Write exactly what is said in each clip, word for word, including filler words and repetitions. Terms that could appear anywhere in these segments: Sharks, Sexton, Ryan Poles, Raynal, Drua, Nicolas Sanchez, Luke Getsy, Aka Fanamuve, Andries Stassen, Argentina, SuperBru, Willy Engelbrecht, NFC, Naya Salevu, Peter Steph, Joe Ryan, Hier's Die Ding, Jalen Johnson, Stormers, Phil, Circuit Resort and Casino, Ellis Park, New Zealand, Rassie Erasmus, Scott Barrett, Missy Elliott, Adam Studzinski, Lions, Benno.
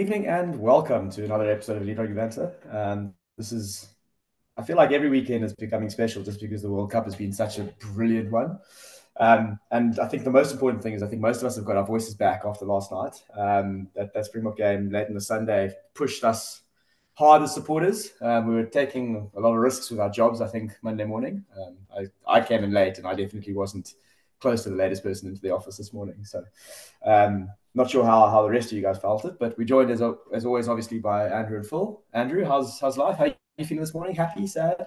evening and welcome to another episode of Leverage Uvanta. Um, this is, I feel like every weekend is becoming special just because the World Cup has been such a brilliant one. Um, and I think the most important thing is I think most of us have got our voices back after last night. Um, that, that Springbok game late in the Sunday pushed us hard as supporters. Um, we were taking a lot of risks with our jobs, I think, Monday morning. Um, I, I came in late and I definitely wasn't close to the latest person into the office this morning. So um, not sure how, how the rest of you guys felt it, but we joined as as always, obviously, by Andrew and Phil. Andrew, how's how's life? How are you feeling this morning? Happy, sad,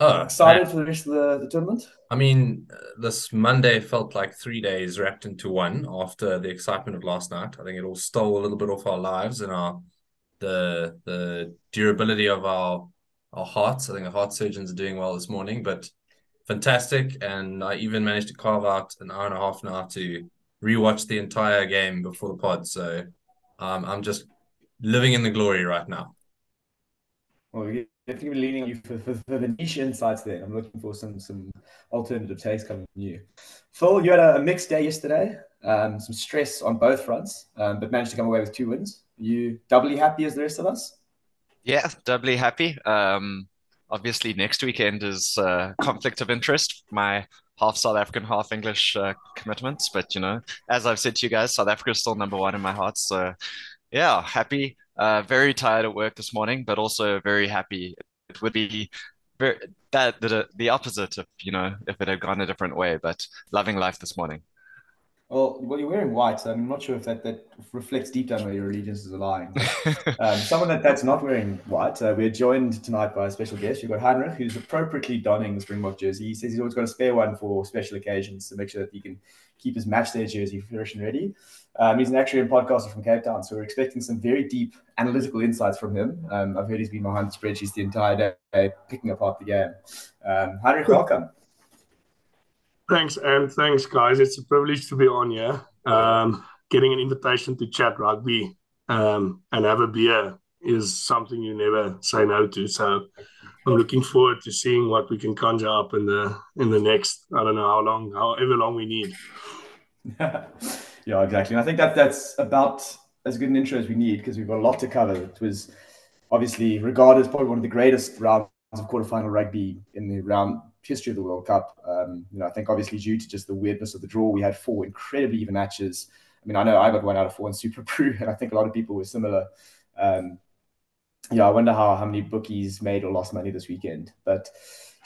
oh, excited I, for the rest of the, the tournament? I mean, this Monday felt like three days wrapped into one after the excitement of last night. I think it all stole a little bit off our lives and our the the durability of our our hearts. I think our heart surgeons are doing well this morning, but fantastic. And I even managed to carve out an hour and a half now to rewatch the entire game before the pod. So um, I'm just living in the glory right now. Well, we're definitely leaning you for, for, for the niche insights there. I'm looking for some some alternative takes coming from you. Phil, you had a mixed day yesterday, um, some stress on both fronts, um, but managed to come away with two wins. Are you doubly happy as the rest of us? Yeah, doubly happy. Um... Obviously, next weekend is uh, conflict of interest, my half South African, half English uh, commitments. But, you know, as I've said to you guys, South Africa is still number one in my heart. So, yeah, happy. Uh, very tired at work this morning, but also very happy. It would be very, that the, the opposite of, you know, if it had gone a different way. But loving life this morning. Well, well, you're wearing white, so I'm not sure if that, that reflects deep down where your allegiances are lying. um, someone that, that's not wearing white, uh, we're joined tonight by a special guest. We've got Heinrich, who's appropriately donning the Springbok jersey. He says he's always got a spare one for special occasions to make sure that he can keep his matchday jersey fresh and ready. Um, he's an actuary and podcaster from Cape Town, so we're expecting some very deep analytical insights from him. Um, I've heard he's been behind the spreadsheets the entire day, picking apart the game. Um, Heinrich, welcome. Thanks, and thanks, guys. It's a privilege to be on here. Um, getting an invitation to chat rugby um, and have a beer is something you never say no to. So I'm looking forward to seeing what we can conjure up in the in the next, I don't know how long, however long we need. Yeah, exactly. And I think that that's about as good an intro as we need because we've got a lot to cover. It was obviously regarded as probably one of the greatest rounds of quarterfinal rugby in the round history of the World Cup. Um, you know, I think obviously due to just the weirdness of the draw, we had four incredibly even matches. I mean, I know I got one out of four in SuperBru, and I think a lot of people were similar. Um, yeah, I wonder how, how many bookies made or lost money this weekend. But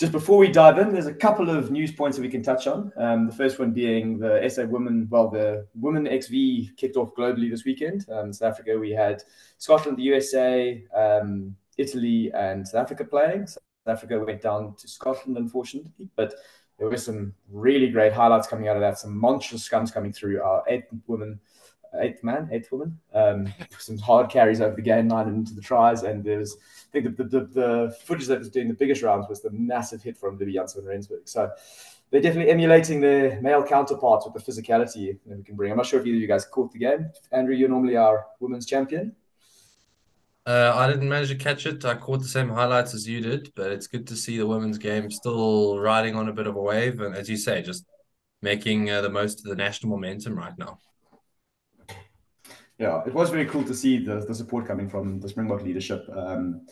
just before we dive in, there's a couple of news points that we can touch on. Um, the first one being the S A women, well, the women X V kicked off globally this weekend. Um, in South Africa, we had Scotland, the U S A, um, Italy, and South Africa playing. So Africa went down to Scotland, unfortunately, but there were some really great highlights coming out of that, some monstrous scums coming through. Our eighth woman, eighth man, eighth woman, um, some hard carries over the game line and into the tries, and there was, I think the, the, the footage that was doing the biggest rounds was the massive hit from Libbie Janse van Rensburg. So they're definitely emulating their male counterparts with the physicality that we can bring. I'm not sure if either of you guys caught the game. Andrew, you're normally our women's champion. Uh, I didn't manage to catch it. I caught the same highlights as you did, but it's good to see the women's game still riding on a bit of a wave. And as you say, just making uh, the most of the national momentum right now. Yeah, it was very cool to see the, the support coming from the Springbok leadership. Um,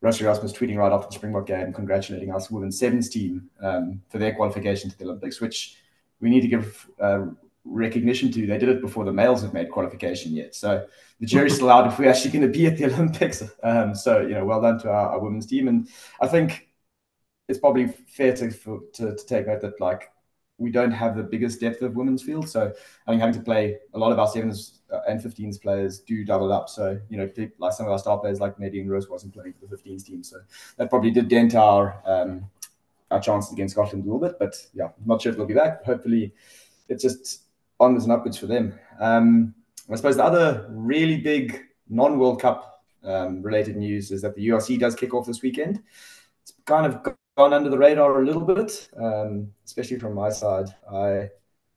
Rassie Erasmus tweeting right after the Springbok game, congratulating our women's sevens team um, for their qualification to the Olympics, which we need to give uh, recognition to. They did it before the males have made qualification yet, so the jury's still out if we're actually going to be at the Olympics. Um so, you know, well done to our, our women's team. And I think it's probably fair to, for, to to take note that, like, we don't have the biggest depth of women's field, so I think having to play a lot of our sevens and fifteens players do double up. So, you know, like some of our star players like Nadine Rose wasn't playing for the fifteens team, so that probably did dent our um our chances against Scotland a little bit. But yeah, I'm not sure if they'll be back. Hopefully it's just onwards and upwards for them. Um, I suppose the other really big non-World Cup um, related news is that the U R C does kick off this weekend. It's kind of gone under the radar a little bit, um, especially from my side. I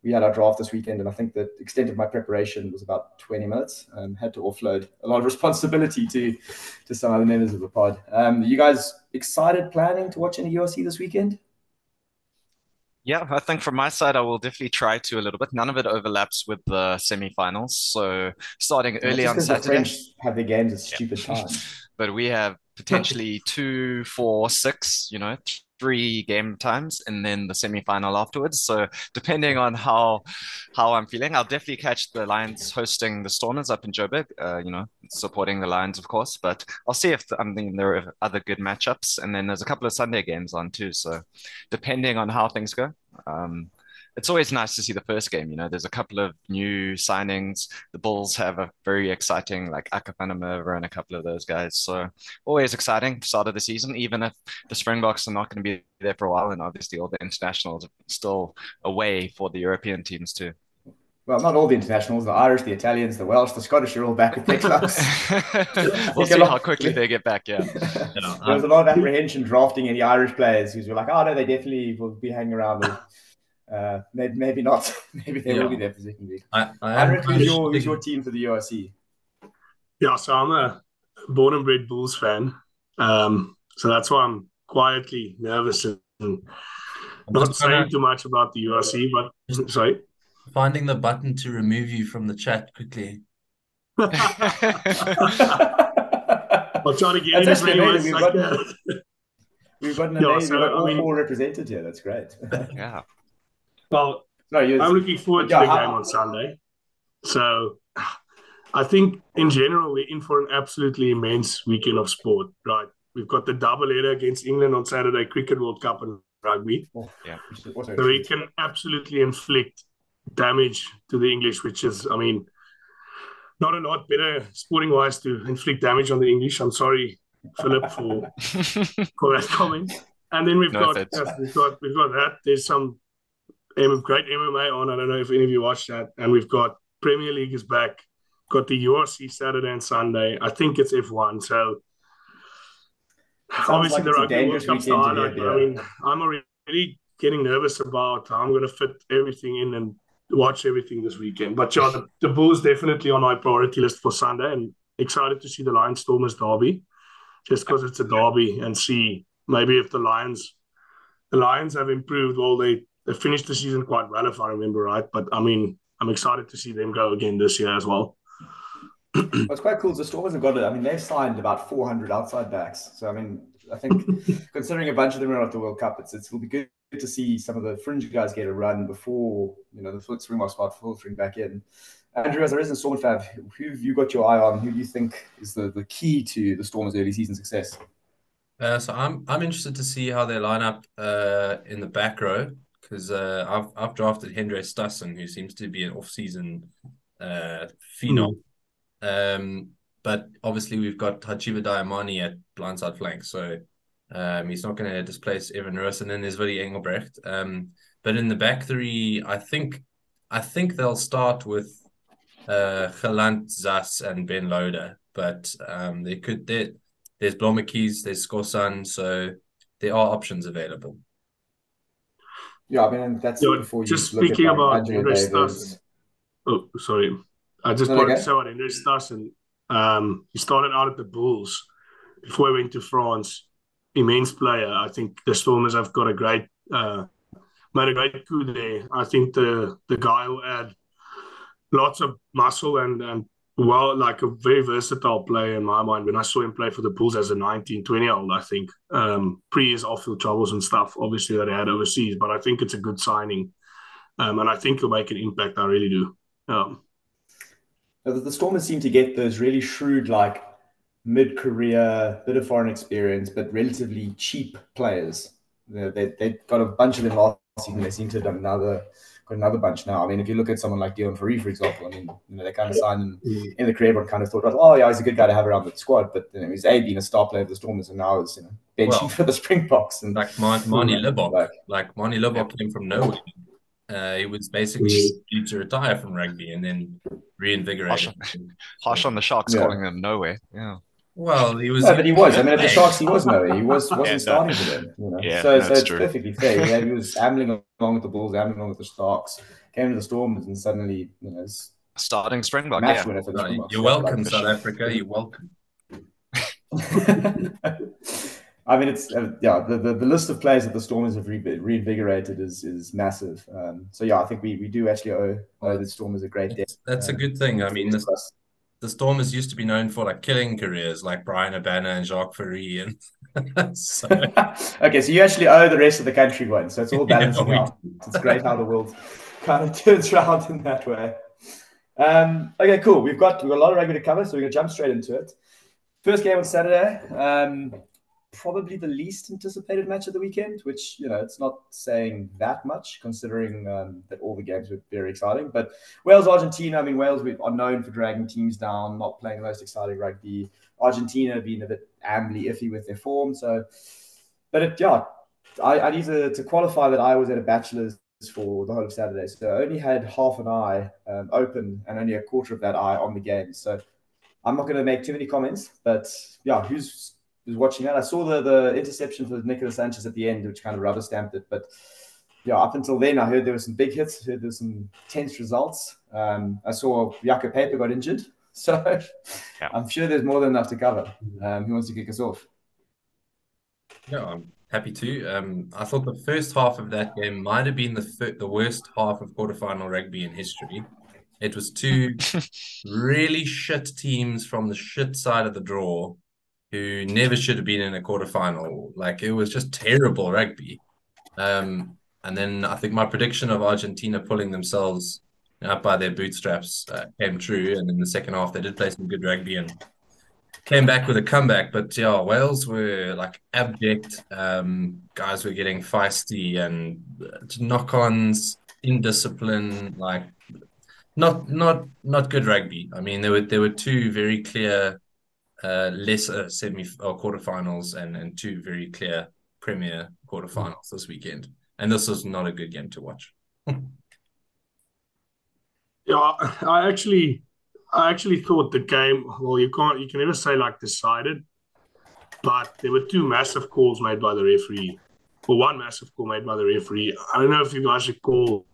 we had our draft this weekend, and I think the extent of my preparation was about twenty minutes. Um, had to offload a lot of responsibility to to some other members of the pod. Um, are you guys excited planning to watch any U R C this weekend? Yeah, I think from my side, I will definitely try to a little bit. None of it overlaps with the semi-finals. So starting early on Saturday. The French have their games at stupid yeah. times. But we have potentially two, four, six, you know, three game times and then the semi-final afterwards. So depending on how how I'm feeling, I'll definitely catch the Lions hosting the Stormers up in Joburg, uh, you know, supporting the Lions, of course. But I'll see if the, I'm thinking there are other good matchups. And then there's a couple of Sunday games on too. So depending on how things go, um, it's always nice to see the first game. You know, there's a couple of new signings. The Bulls have a very exciting, like Aka Fanamuve and a couple of those guys. So always exciting start of the season, even if the Springboks are not going to be there for a while. And obviously all the internationals are still away for the European teams too. Well, not all the internationals, the Irish, the Italians, the Welsh, the Scottish are all back with their clubs. We'll see lot, how quickly they get back, yeah. You know, there was um, a lot of apprehension drafting any Irish players because we were like, oh, no, they definitely will be hanging around with... Uh, maybe, maybe not. Maybe they yeah. will be there for second week. I, I Heinrich, who's, your, who's your team for the U R C? Yeah, so I'm a born and bred Bulls fan. Um, so that's why I'm quietly nervous and not saying too much about the U R C. But sorry, finding the button to remove you from the chat quickly. I'll try to get that's in as many like that. We've got an amazing yeah, so, got all I mean, four represented here. That's great. Yeah. Well, no, I'm looking forward yeah, to the I, game on Sunday. So I think in general, we're in for an absolutely immense weekend of sport, right? We've got the double header against England on Saturday, Cricket World Cup and rugby. Oh, yeah. So we can absolutely inflict damage to the English, which is, I mean, not a lot better sporting-wise to inflict damage on the English. I'm sorry, Philip, for, for that comment. And then we've, no, got, uh, we've got we've got that. There's some... great M M A on. I don't know if any of you watched that. And we've got Premier League is back. Got the U R C Saturday and Sunday. I think it's F one. So sounds obviously like the Rugby World Cup started. I, yeah. I mean, I'm already getting nervous about how I'm going to fit everything in and watch everything this weekend. But yeah, the, the Bulls definitely on my priority list for Sunday. And excited to see the Lions Stormers derby, just because it's a derby, and see maybe if the Lions the Lions have improved. Well, they. They finished the season quite well, if I remember right. But, I mean, I'm excited to see them go again this year as well. What's quite cool is the Stormers have got it. I mean, they've signed about four hundred outside backs. So, I mean, I think considering a bunch of them are at the World Cup, it's, it's it'll be good to see some of the fringe guys get a run before, you know, the Springboks start filtering back in. Andrew, as a resident Storm fan, who have you got your eye on? Who do you think is the, the key to the Stormers' early season success? Uh, so I'm I'm interested to see how they line up uh, in the back row. Because uh, I've I've drafted Andries Stassen, who seems to be an off-season uh, phenom. Mm. Um, but obviously we've got Hachiva Diamani at blindside flank, so um, he's not going to displace Evan Roos, and then there's Willy Engelbrecht. Um, but in the back three, I think I think they'll start with uh, Gelant Zas and Ben Loader. But um, they could there there's Blommakies, there's Skorsan, so there are options available. Yeah, I mean, that's yeah, before you just look speaking at, like, about Andries Stassen. Oh, sorry. I just wanted to say about Andries Stassen. Um, he started out at the Bulls before he went to France. Immense player. I think the Stormers have got a great, uh, made a great coup there. I think the, the guy will add lots of muscle and, and, well, like a very versatile player in my mind. When I saw him play for the Bulls as a nineteen, twenty-year-old, I think, um, pre his off-field troubles and stuff, obviously, that he had overseas. But I think it's a good signing. Um, and I think he'll make an impact. I really do. Um, the Stormers seem to get those really shrewd, like, mid-career, bit of foreign experience, but relatively cheap players. You know, they, they got a bunch of them last season. They seem to have done another... another bunch now. I mean, if you look at someone like Dion Faree, for example, I mean, you know, they kind of signed him in the career, but kind of thought, oh, yeah, he's a good guy to have around the squad. But, you know, he's A, been a star player for the Stormers, and now he's, you know, benching well, for the Springboks. And like Marnie Libbok. Like, like Marnie Libbok yeah. came from nowhere. Uh, he was basically due to retire from rugby and then reinvigorated. Harsh on, harsh on the Sharks yeah. calling him nowhere. Yeah. Well, he was. No, but he was. I mean, at the Sharks, he was nowhere. He was, wasn't yeah, starting for them. You know? Yeah, so, no, so it's true. Perfectly fair. Yeah, he was ambling along with the Bulls, ambling along with the Sharks, came to the Stormers, and suddenly, you know, starting Springbok. Yeah. No, Springbok. You're welcome, South Africa. You're welcome. I mean, it's uh, yeah, the, the the list of players that the Stormers have re reinvigorated is is massive. Um, so yeah, I think we we do actually owe, owe the Stormers a great debt. That's uh, a good thing. I mean, the, the Stormers used to be known for like killing careers, like Brian Urbana and Jacques Ferry. And so. Okay, so you actually owe the rest of the country one. So it's all balancing yeah, out. It's great how the world kind of turns around in that way. Um, okay, cool. We've got we've got a lot of rugby to cover, so we're gonna jump straight into it. First game on Saturday. Um, probably the least anticipated match of the weekend, which, you know, it's not saying that much considering um, that all the games were very exciting. But Wales, Argentina, I mean, Wales we are known for dragging teams down, not playing the most exciting rugby. Argentina being a bit ambly iffy with their form. So, but it, yeah, I, I need to, to qualify that I was at a bachelor's for the whole of Saturday. So I only had half an eye um, open and only a quarter of that eye on the game. So I'm not going to make too many comments, but yeah, who's was watching that. I saw the, the interception for Nicolas Sanchez at the end, which kind of rubber stamped it. But yeah, up until then, I heard there were some big hits, heard there were some tense results. Um, I saw Jaco Paper got injured. So yeah. I'm sure there's more than enough to cover. Um, who wants to kick us off? Yeah, I'm happy to. Um, I thought the first half of that game might have been the, the worst half of quarterfinal rugby in history. It was two really shit teams from the shit side of the draw who never should have been in a quarterfinal. Like, it was just terrible rugby. Um, and then I think my prediction of Argentina pulling themselves up by their bootstraps uh, came true. And in the second half, they did play some good rugby and came back with a comeback. But, yeah, Wales were, like, abject. Um, guys were getting feisty and knock-ons, indiscipline, like, not not not good rugby. I mean, there were, there were two very clear... Uh, lesser semi or quarterfinals and and two very clear premier quarterfinals this weekend, and this was not a good game to watch. Yeah, I actually, I actually thought the game. Well, you can't, you can never say like decided, but there were two massive calls made by the referee, or one massive call made by the referee. I don't know if you guys recall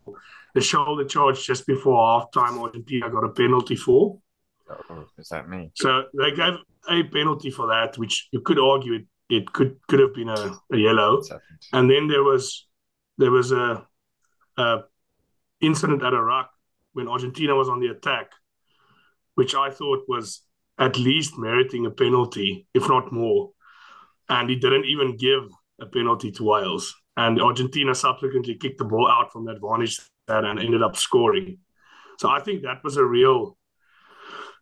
the shoulder charge just before halftime. Argentina got a penalty for. Oh, is that me? So they gave a penalty for that, which you could argue it, it could could have been a, a yellow. And then there was there was a, a incident at Iraq when Argentina was on the attack, which I thought was at least meriting a penalty, if not more. And he didn't even give a penalty to Wales. And Argentina subsequently kicked the ball out from the advantage that and ended up scoring. So I think that was a real...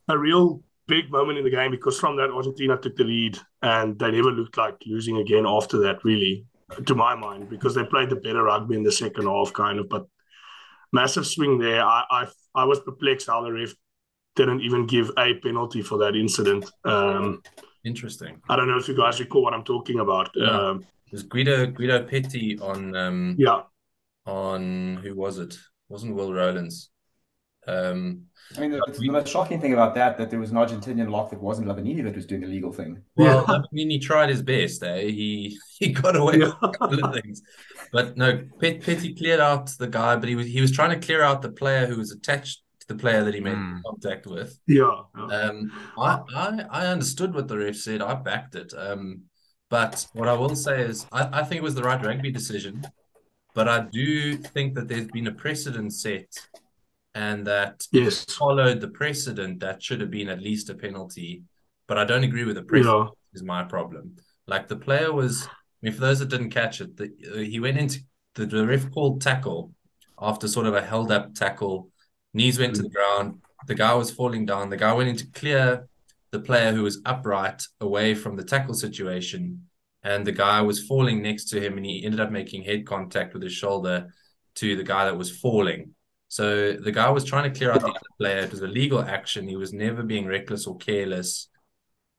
a real big moment in the game, because from that Argentina took the lead and they never looked like losing again after that, really, to my mind, because they played the better rugby in the second half, kind of. But massive swing there. I I, I was perplexed how the ref didn't even give a penalty for that incident. Um, Interesting. I don't know if you guys recall what I'm talking about. Yeah. Um, it was Guido Guido Petty on um, yeah on who was it? Wasn't Will Rowlands? Um, I mean, the, the we, most shocking thing about that that there was an Argentinian lock that wasn't Lavanini that was doing the legal thing. Well, yeah. I mean, he tried his best, eh? He he got away with a couple of things. But no, Pet, Petty cleared out the guy, but he was he was trying to clear out the player who was attached to the player that he made mm. contact with. Yeah. Um, I, I, I understood what the ref said. I backed it. Um, but what I will say is I, I think it was the right rugby decision, but I do think that there's been a precedent set and that yes. followed the precedent that should have been at least a penalty. But I don't agree with the precedent, yeah. is my problem. Like, the player was, I mean, for those that didn't catch it, the, uh, he went into, the, the ref called tackle after sort of a held-up tackle. Knees went mm-hmm. to the ground. The guy was falling down. The guy went in to clear the player who was upright away from the tackle situation, and the guy was falling next to him, and he ended up making head contact with his shoulder to the guy that was falling. So the guy was trying to clear out the other player. It was a legal action. He was never being reckless or careless.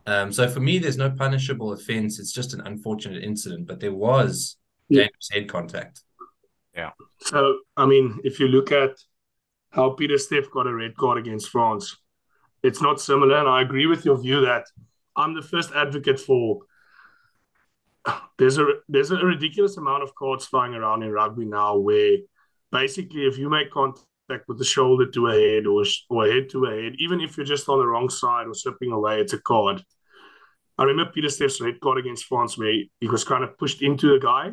Um, so for me, there's no punishable offense. It's just an unfortunate incident, but there was dangerous yeah. head contact. Yeah. So, I mean, if you look at how Peter Steph got a red card against France, it's not similar. And I agree with your view that I'm the first advocate for there's a, there's a ridiculous amount of cards flying around in rugby now where basically, if you make contact with the shoulder to a head or, or head to a head, even if you're just on the wrong side or slipping away, it's a card. I remember Peter Steff's red card against France, where he was kind of pushed into a guy.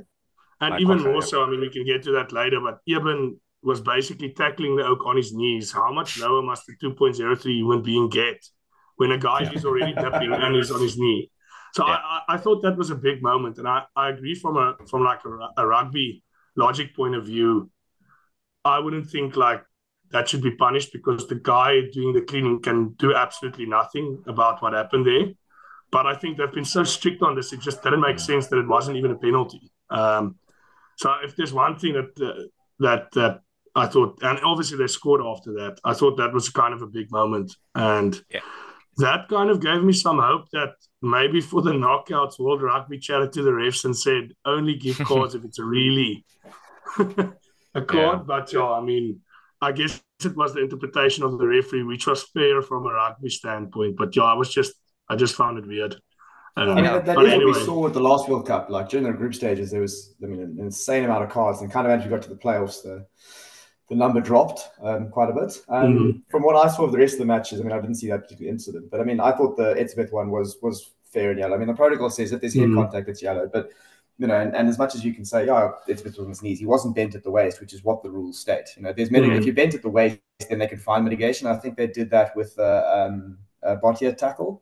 And I even more so, I mean, we can get to that later, but Eben was basically tackling the oak on his knees. How much lower must the two point oh three human being get when a guy yeah. is already tapping and is on his knee? So yeah. I, I thought that was a big moment. And I, I agree from a from like a, a rugby logic point of view, I wouldn't think like that should be punished because the guy doing the cleaning can do absolutely nothing about what happened there. But I think they've been so strict on this, it just didn't make sense that it wasn't even a penalty. Um, so if there's one thing that uh, that that I thought, and obviously they scored after that, I thought that was kind of a big moment. And yeah. that kind of gave me some hope that maybe for the knockouts, World Rugby chatted to the refs and said, only give cards if it's really a card. Yeah. But yeah, I mean, I guess it was the interpretation of the referee, which was fair from a rugby standpoint. But yeah, I was just, I just found it weird. Uh, I mean, that, that is anyway. What we saw at the last World Cup. Like during the group stages, there was, I mean, an insane amount of cards, and kind of as you got to the playoffs, the the number dropped um, quite a bit. Um, mm-hmm. From what I saw of the rest of the matches, I mean, I didn't see that particular incident, but I mean, I thought the Edsmith one was was fair and yellow. I mean, the protocol says if there's mm-hmm. head contact, it's yellow, but. You know, and, and as much as you can say, oh, Edsmith was on his knees, he wasn't bent at the waist, which is what the rules state. You know, there's mitigation. Mm-hmm. If you're bent at the waist, then they can find mitigation. I think they did that with uh, um, a Bottia tackle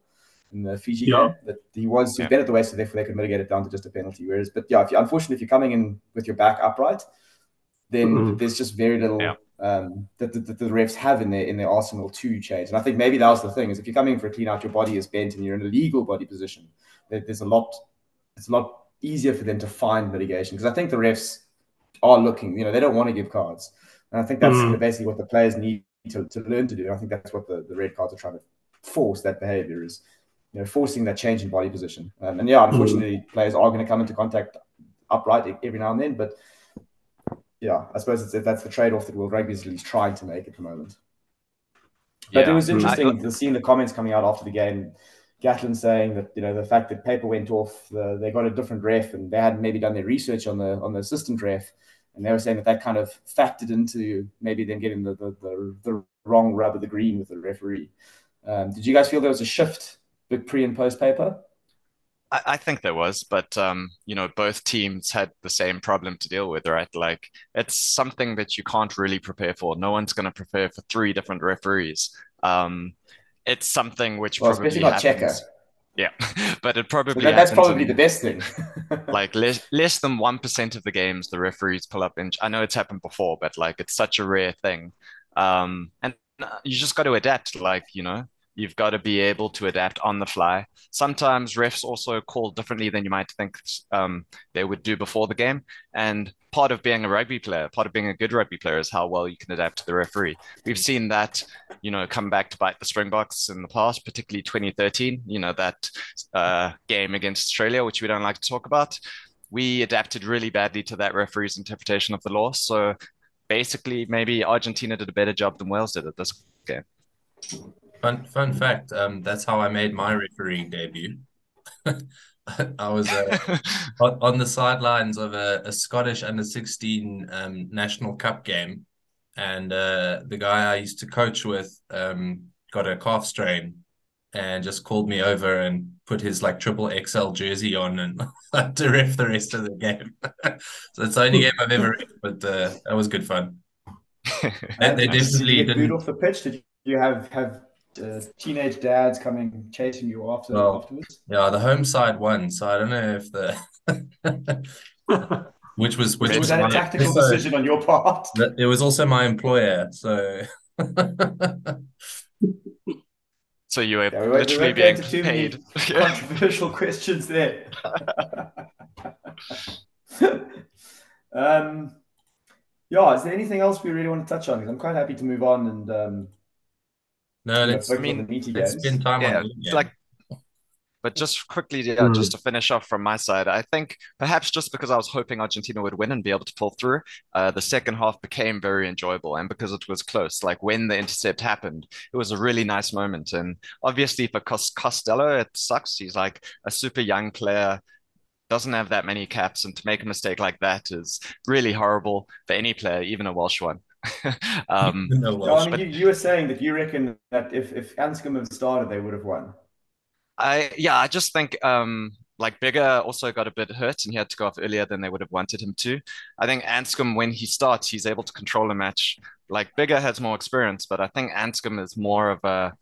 in the Fiji yeah. game. That he was, he was yeah. bent at the waist, so therefore they could mitigate it down to just a penalty. Whereas, but yeah, if you, unfortunately, if you're coming in with your back upright, then mm-hmm. there's just very little yeah. um, that, that, that the refs have in their in their arsenal to change. And I think maybe that was the thing: is if you're coming for a clean out, your body is bent and you're in a legal body position. There's a lot. It's a lot. Easier for them to find mitigation, because I think the refs are looking, you know, they don't want to give cards. And I think that's mm. basically what the players need to, to learn to do. And I think that's what the, the red cards are trying to force, that behavior is, you know, forcing that change in body position. Um, and yeah, unfortunately, mm. players are going to come into contact upright every now and then. But yeah, I suppose it's, that's the trade off that World Rugby is at least trying to make at the moment. But yeah. it was interesting mm. to see the comments coming out after the game. Gatlin saying that, you know, the fact that paper went off, the, they got a different ref and they hadn't maybe done their research on the on the assistant ref, and they were saying that that kind of factored into maybe them getting the the, the, the wrong rub of the green with the referee. Um, did you guys feel there was a shift with pre and post paper? I, I think there was, but um, you know, both teams had the same problem to deal with, right? Like, it's something that you can't really prepare for. No one's going to prepare for three different referees. Um, It's something which well, probably not happens. Checker. Yeah, but it probably so that, that's probably in, the best thing. Like less less than one percent of the games the referees pull up. In, I know it's happened before, but like it's such a rare thing, um, and you just got to adapt. Like, you know, you've got to be able to adapt on the fly. Sometimes refs also call differently than you might think um, they would do before the game. And part of being a rugby player, part of being a good rugby player, is how well you can adapt to the referee. We've seen that, you know, come back to bite the Springboks in the past, particularly twenty thirteen, you know, that uh, game against Australia, which we don't like to talk about. We adapted really badly to that referee's interpretation of the law. So basically, maybe Argentina did a better job than Wales did at this game. Fun, fun fact, um, that's how I made my refereeing debut. I was uh, on the sidelines of a, a Scottish under sixteen um, National Cup game. And uh, the guy I used to coach with um, got a calf strain and just called me over and put his like triple X L jersey on and to ref the rest of the game. So it's the only game I've ever ref, but uh, that was good fun. And they definitely did. Boot off the pitch? Did you have have Uh, teenage dads coming chasing you after well, afterwards? Yeah, the home side won, so I don't know if the which was which was, was that a tactical also, decision on your part. It was also my employer, so so you were yeah, we literally being paid. Controversial questions there. um, yeah, is there anything else we really want to touch on? Because I'm quite happy to move on and. Um, No, let's, I mean, let's spend time yeah, on it. Yeah. Like, but just quickly, yeah, mm. just to finish off from my side, I think perhaps just because I was hoping Argentina would win and be able to pull through, uh, the second half became very enjoyable. And because it was close, like when the intercept happened, it was a really nice moment. And obviously for Costello, it sucks. He's like a super young player, doesn't have that many caps. And to make a mistake like that is really horrible for any player, even a Welsh one. um, no, well, I mean, but... you, you were saying that you reckon that if if Anscombe had started, they would have won. I yeah, I just think um, like Bega also got a bit hurt and he had to go off earlier than they would have wanted him to. I think Anscombe, when he starts, he's able to control a match. Like Bega has more experience, but I think Anscombe is more of a,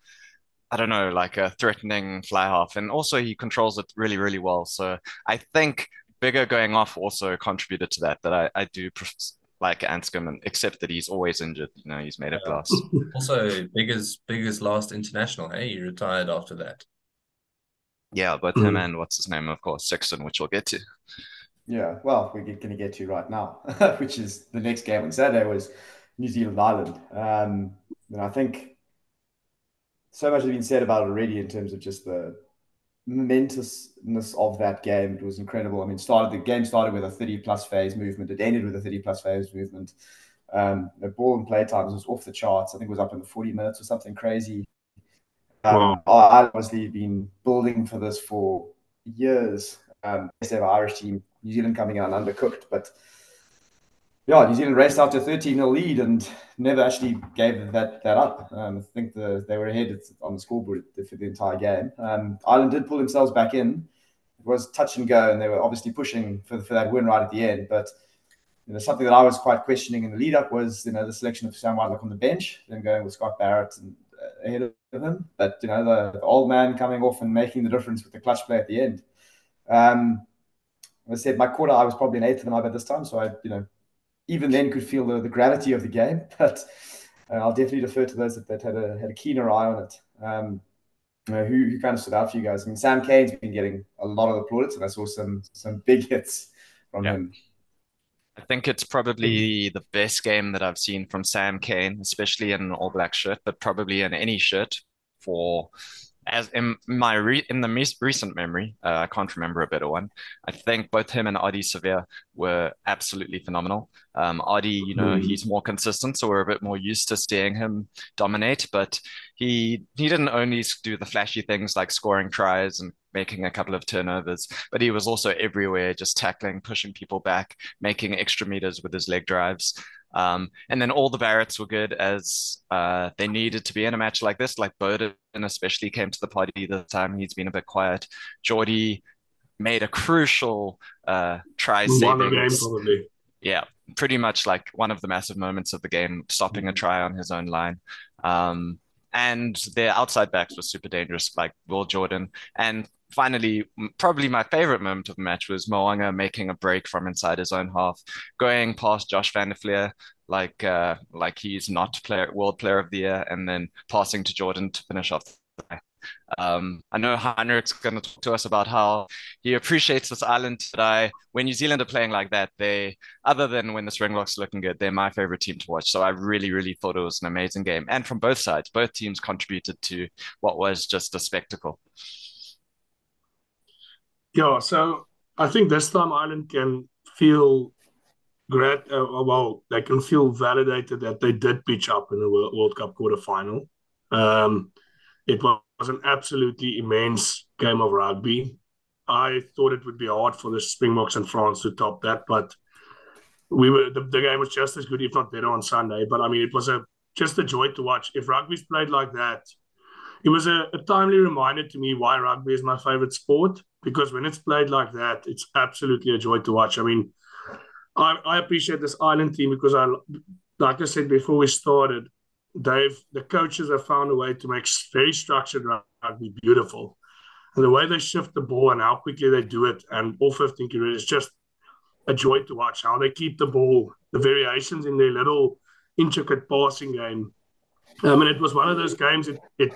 I don't know, like a threatening fly half, and also he controls it really, really well. So I think Bega going off also contributed to that. That I, I do like Anscombe, except that he's always injured. You know, he's made of glass. Yeah. Also, Bega's Bega's last international. Hey, he retired after that. Yeah, but him and what's his name, of course, Sexton, which we'll get to. Yeah, well, we're going to get to right now, which is the next game on Saturday was New Zealand Ireland. Um, and I think so much has been said about it already in terms of just the momentousness of that game. It was incredible. I mean, started the game started with a thirty-plus phase movement. It ended with a thirty-plus phase movement. Um, the ball and play times was off the charts. I think it was up in the forty minutes or something crazy. Um, I've obviously been building for this for years. Um, best ever Irish team, New Zealand coming out undercooked. But yeah, New Zealand raced out to a thirteen nil lead and never actually gave that that up. Um, I think the, they were ahead on the scoreboard for the entire game. Um, Ireland did pull themselves back in. It was touch and go, and they were obviously pushing for, for that win right at the end. But you know, something that I was quite questioning in the lead-up was you know the selection of Sam Whitelock on the bench, then going with Scott Barrett and ahead of him, but you know the, the old man coming off and making the difference with the clutch play at the end. Um, as I said, my quarter I was probably an eighth of an hour at this time, so I, you know, even then could feel the, the gravity of the game. But uh, I'll definitely defer to those that, that had a had a keener eye on it. Um, you know, who, who kind of stood out for you guys? I mean, Sam Kane's been getting a lot of applause, and I saw some some big hits from yeah. him. I think it's probably the best game that I've seen from Sam Kane, especially in an all-black shirt, but probably in any shirt for, as in my re, in the most recent memory, uh, I can't remember a better one. I think both him and Adi Sevilla were absolutely phenomenal. Um, Adi, you know, mm. he's more consistent, so we're a bit more used to seeing him dominate, but he he didn't only do the flashy things like scoring tries and making a couple of turnovers, but he was also everywhere, just tackling, pushing people back, making extra meters with his leg drives. Um, and then all the Barretts were good as uh, they needed to be in a match like this, like Bowden especially came to the party this time. He's been a bit quiet. Geordie made a crucial uh, try savings. Yeah, pretty much like one of the massive moments of the game, stopping mm-hmm. a try on his own line. Um, and their outside backs were super dangerous, like Will Jordan. And finally, probably my favorite moment of the match was Moanga making a break from inside his own half, going past Josh Van der Fleer, like uh, like he's not player, world player of the year, and then passing to Jordan to finish off the match. Um, I know Heinrich's going to talk to us about how he appreciates this Ireland today. When New Zealand are playing like that, they, other than when the Springboks looking good, they're my favorite team to watch. So I really, really thought it was an amazing game. And from both sides, both teams contributed to what was just a spectacle. Yeah, so I think this time Ireland can feel great. Uh, well, they can feel validated that they did pitch up in the World Cup quarterfinal. Um, it was was an absolutely immense game of rugby. I thought it would be hard for the Springboks and France to top that, but we were the, the game was just as good, if not better, on Sunday. But I mean, it was a just a joy to watch. If rugby's played like that, it was a, a timely reminder to me why rugby is my favorite sport, because when it's played like that, it's absolutely a joy to watch. I mean, I, I appreciate this Ireland team because, I, like I said before we started, They've the coaches have found a way to make very structured rugby beautiful. And the way they shift the ball and how quickly they do it, and all fifteen careers, it's just a joy to watch how they keep the ball, the variations in their little intricate passing game. I mean, it was one of those games, it, it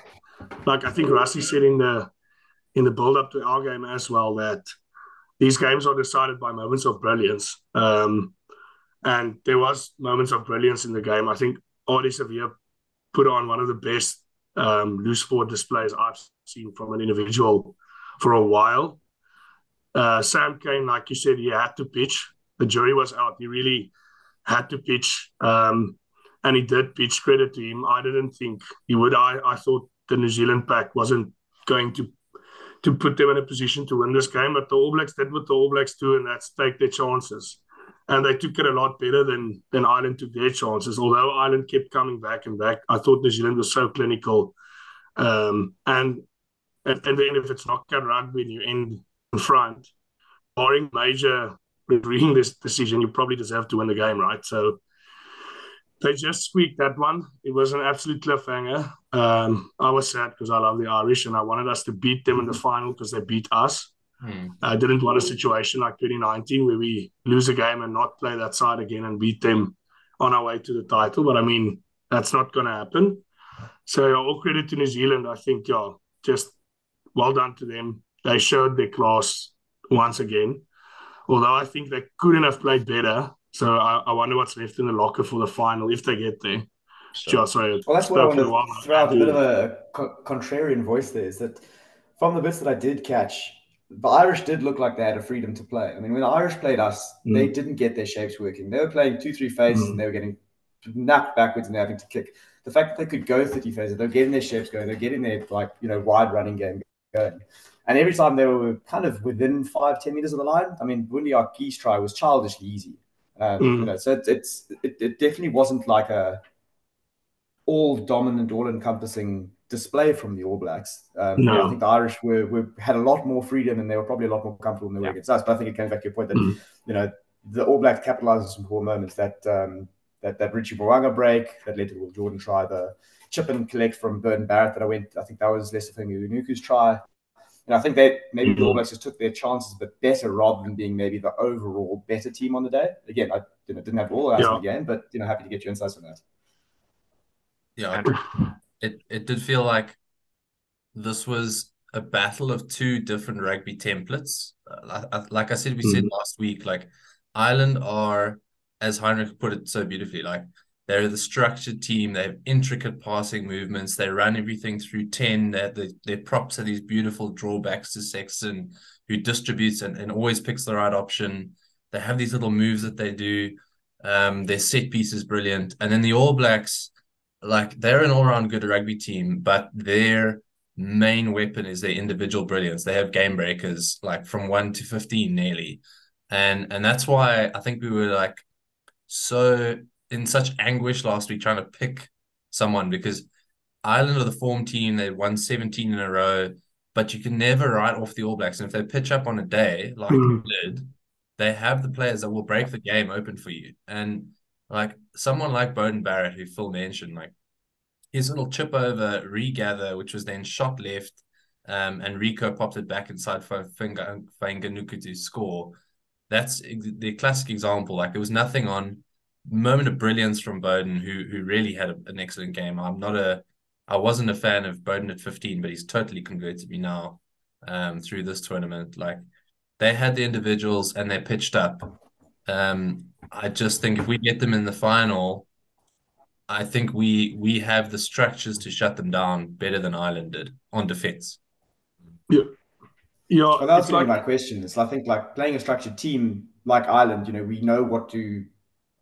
like I think Rassie said in the in the build-up to our game as well, that these games are decided by moments of brilliance. Um, and there was moments of brilliance in the game. I think Ardy Sevilla put on one of the best um, loose forward displays I've seen from an individual for a while. Uh, Sam Kane, like you said, he had to pitch. The jury was out. He really had to pitch, um, and he did pitch. Credit to him. I didn't think he would. I, I thought the New Zealand pack wasn't going to, to put them in a position to win this game, but the All Blacks did what the All Blacks do, and that's take their chances. And they took it a lot better than, than Ireland took their chances. Although Ireland kept coming back and back, I thought New Zealand was so clinical. Um, and at the end, if it's knockout rugby and you end in front, barring major reading this decision, you probably just have to win the game, right? So they just squeaked that one. It was an absolute cliffhanger. Um, I was sad because I love the Irish and I wanted us to beat them in the final because they beat us. Mm. I didn't want a situation like twenty nineteen where we lose a game and not play that side again and beat them on our way to the title. But, I mean, that's not going to happen. So all credit to New Zealand. I think, yeah, just well done to them. They showed their class once again, although I think they couldn't have played better. So I, I wonder what's left in the locker for the final if they get there. Sure. Sorry, well, that's what I want to throw out, a bit of a co- contrarian voice there, is that from the bits that I did catch, the Irish did look like they had a freedom to play. I mean, when the Irish played us, mm. they didn't get their shapes working. They were playing two, three phases mm. and they were getting knocked backwards and having to kick. The fact that they could go thirty phases, they're getting their shapes going, they're getting their, like, you know, wide running game going. And every time they were kind of within five, ten meters of the line. I mean, Bundy Arki's try was childishly easy. Um, mm. you know, so it, it's it, it definitely wasn't like a all dominant, all encompassing display from the All Blacks. Um, no. you know, I think the Irish were, were had a lot more freedom and they were probably a lot more comfortable than they yeah. were against us. But I think it came back to your point that mm. you know the All Blacks capitalized on some poor moments. That um, that that Richie Mwanga break that led to the Will Jordan try, the chip and collect from Burton Barrett that I went. I think that was Lester Fengu-Nuku's try. And I think they maybe mm-hmm. the All Blacks just took their chances, but better rather than being maybe the overall better team on the day. Again, I you know, didn't have all eyes yeah. in the game, but you know, happy to get your insights on that. Yeah, it it did feel like this was a battle of two different rugby templates. Like I said, we mm-hmm. said last week, like Ireland are, as Heinrich put it so beautifully, like they're the structured team. They have intricate passing movements. They run everything through ten. They, they, their props are these beautiful drawbacks to Sexton, who distributes and, and always picks the right option. They have these little moves that they do. Um, their set piece is brilliant. And then the All Blacks, like they're an all-round good rugby team, but their main weapon is their individual brilliance. They have game breakers like from one to fifteen nearly. And, and that's why I think we were like so... in such anguish last week trying to pick someone, because Ireland are the form team. They won seventeen in a row, but you can never write off the All Blacks. And if they pitch up on a day like mm. they did, they have the players that will break the game open for you. And like someone like Bowden Barrett, who Phil mentioned, like his little chip over regather, which was then shot left, um, and Rico popped it back inside for Fengu-Nuku to score. That's the classic example. Like there was nothing on. Moment of brilliance from Bowden, who who really had a, an excellent game. I'm not a, I wasn't a fan of Bowden at fifteen, but he's totally converted me now, um, through this tournament. Like they had the individuals and they pitched up. Um, I just think if we get them in the final, I think we we have the structures to shut them down better than Ireland did on defense. Yeah, yeah. Well, that's really like... my question. Is I think like playing a structured team like Ireland, you know, we know what to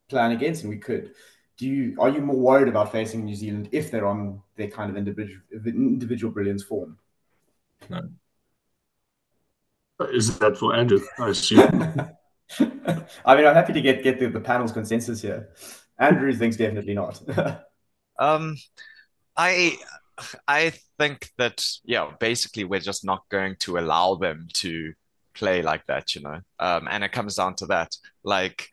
plan against, and we could. Do you are you more worried about facing New Zealand if they're on their kind of individual individual brilliance form? No. Is that for Andrew? I assume. I mean, I'm happy to get get the, the panel's consensus here. Andrew thinks definitely not. um, I I think that yeah, basically we're just not going to allow them to play like that, you know. Um, and it comes down to that, like.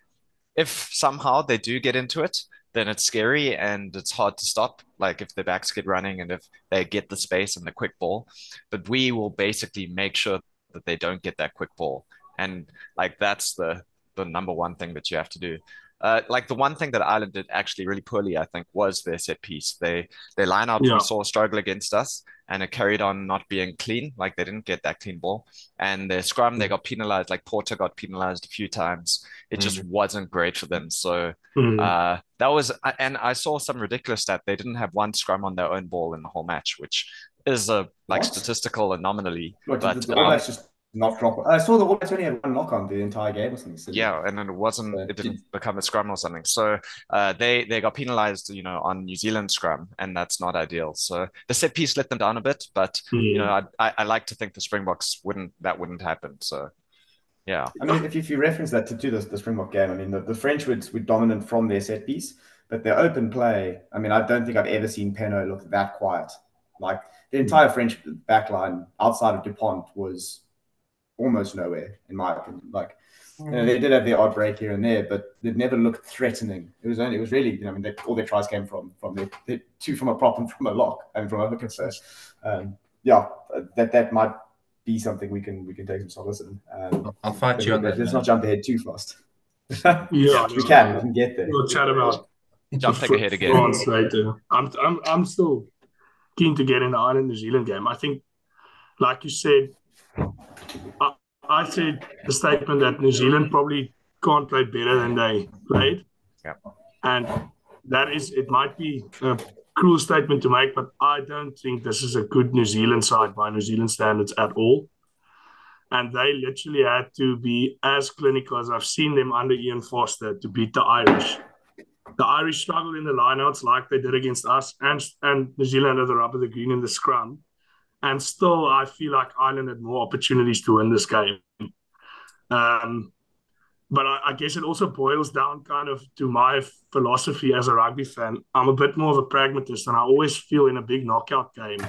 If somehow they do get into it, then it's scary and it's hard to stop. Like if their backs get running and if they get the space and the quick ball, but we will basically make sure that they don't get that quick ball. And like, that's the, the number one thing that you have to do. Uh, like the one thing that Ireland did actually really poorly, I think, was their set piece. They, they line up, yeah. we saw struggle against us and it carried on not being clean. Like they didn't get that clean ball and their scrum, they got penalized. Like Porter got penalized a few times. It mm. just wasn't great for them. So mm. uh, that was, and I saw some ridiculous stat. They didn't have one scrum on their own ball in the whole match, which is a like what? statistical anomaly. What, but the, the, um, that's just Not drop. I saw the All Blacks only had one knock on the entire game or something. So yeah, and then it wasn't. So, it didn't become a scrum or something. So uh, they they got penalized, you know, on New Zealand scrum, and that's not ideal. So the set piece let them down a bit, but yeah. you know, I, I I like to think the Springboks wouldn't that wouldn't happen. So yeah, I mean, if you, if you reference that to, to the the Springbok game, I mean, the, the French were were dominant from their set piece, but their open play. I mean, I don't think I've ever seen Benno look that quiet. Like the entire French backline outside of Dupont was almost nowhere, in my opinion. Like, you know, they did have the odd break here and there, but they never looked threatening. It was only, it was really, you know, I mean, they, all their tries came from from the, the two from a prop and from a lock, I mean, from a hooker. So, um, yeah, that that might be something we can we can take some solace in. Um, I'll fight you on that. Let's not jump ahead too fast. yeah, we can. We can get there. We'll chat about. Jump take ahead again. France later. I'm I'm I'm still keen to get in the Ireland New Zealand game. I think, like you said, I, I said the statement that New Zealand probably can't play better than they played, yeah. And that is, it might be a cruel statement to make, but I don't think this is a good New Zealand side by New Zealand standards at all. And they literally had to be as clinical as I've seen them under Ian Foster to beat the Irish. The Irish struggled in the lineouts like they did against us, and, and New Zealand at the rub of the green in the scrum. And still, I feel like Ireland had more opportunities to win this game. Um, but I, I guess it also boils down kind of to my philosophy as a rugby fan. I'm a bit more of a pragmatist, and I always feel in a big knockout game,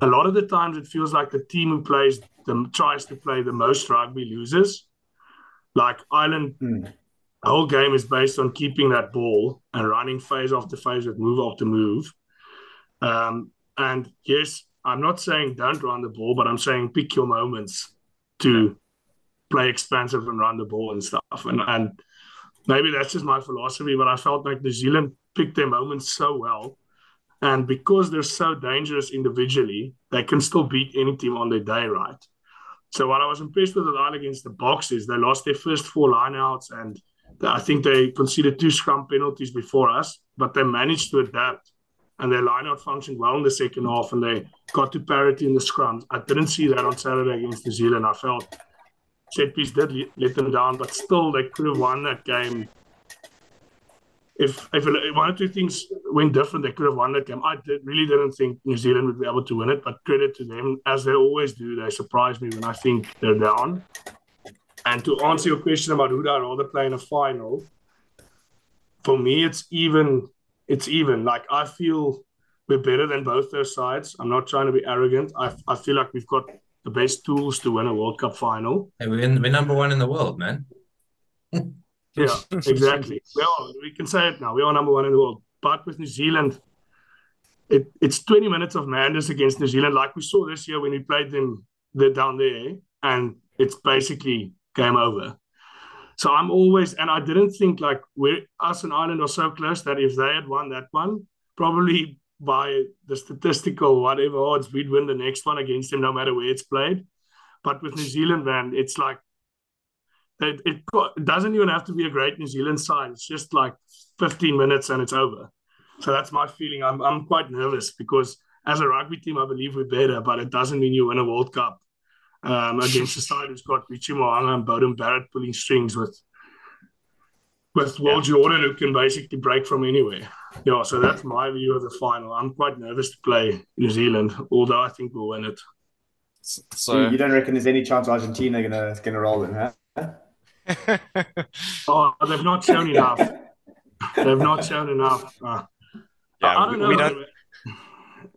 a lot of the times it feels like the team who plays the, tries to play the most rugby loses. Like Ireland... Mm. The whole game is based on keeping that ball and running phase after phase with move after move. Um, and yes, I'm not saying don't run the ball, but I'm saying pick your moments to play expansive and run the ball and stuff. And, and maybe that's just my philosophy, but I felt like New Zealand picked their moments so well. And because they're so dangerous individually, they can still beat any team on their day, right? So what I was impressed with Ireland against the Box is they lost their first four lineouts, and I think they conceded two scrum penalties before us, but they managed to adapt, and their line-out functioned well in the second half, and they got to parity in the scrums. I didn't see that on Saturday against New Zealand. I felt set-piece did let them down, but still they could have won that game. If, if one or two things went different, they could have won that game. I did, really didn't think New Zealand would be able to win it, but credit to them. As they always do, they surprise me when I think they're down. And to answer your question about who do I rather play in a final, for me, it's even. It's even. Like, I feel we're better than both those sides. I'm not trying to be arrogant. I, I feel like we've got the best tools to win a World Cup final. Hey, we're, in, we're number one in the world, man. Yeah, exactly. We are, we can say it now. We are number one in the world. But with New Zealand, it, it's twenty minutes of madness against New Zealand, like we saw this year when we played them they're down there, and it's basically game over. So I'm always, and I didn't think like we're, us and Ireland are so close that if they had won that one, probably by the statistical whatever odds, we'd win the next one against them no matter where it's played. But with New Zealand, man, it's like, it, it, it doesn't even have to be a great New Zealand side. It's just like fifteen minutes and it's over. So that's my feeling. I'm, I'm quite nervous because as a rugby team, I believe we're better, but it doesn't mean you win a World Cup. Um, against the side who's got Richie Moanga and Bowden Barrett pulling strings with with Will yeah. Jordan, who can basically break from anywhere. Yeah, so that's my view of the final. I'm quite nervous to play New Zealand, although I think we'll win it. So, so you don't reckon there's any chance Argentina is gonna, gonna roll in, huh? Oh, they've not shown enough. They've not shown enough. Uh, yeah, I, I don't we, know. We don't...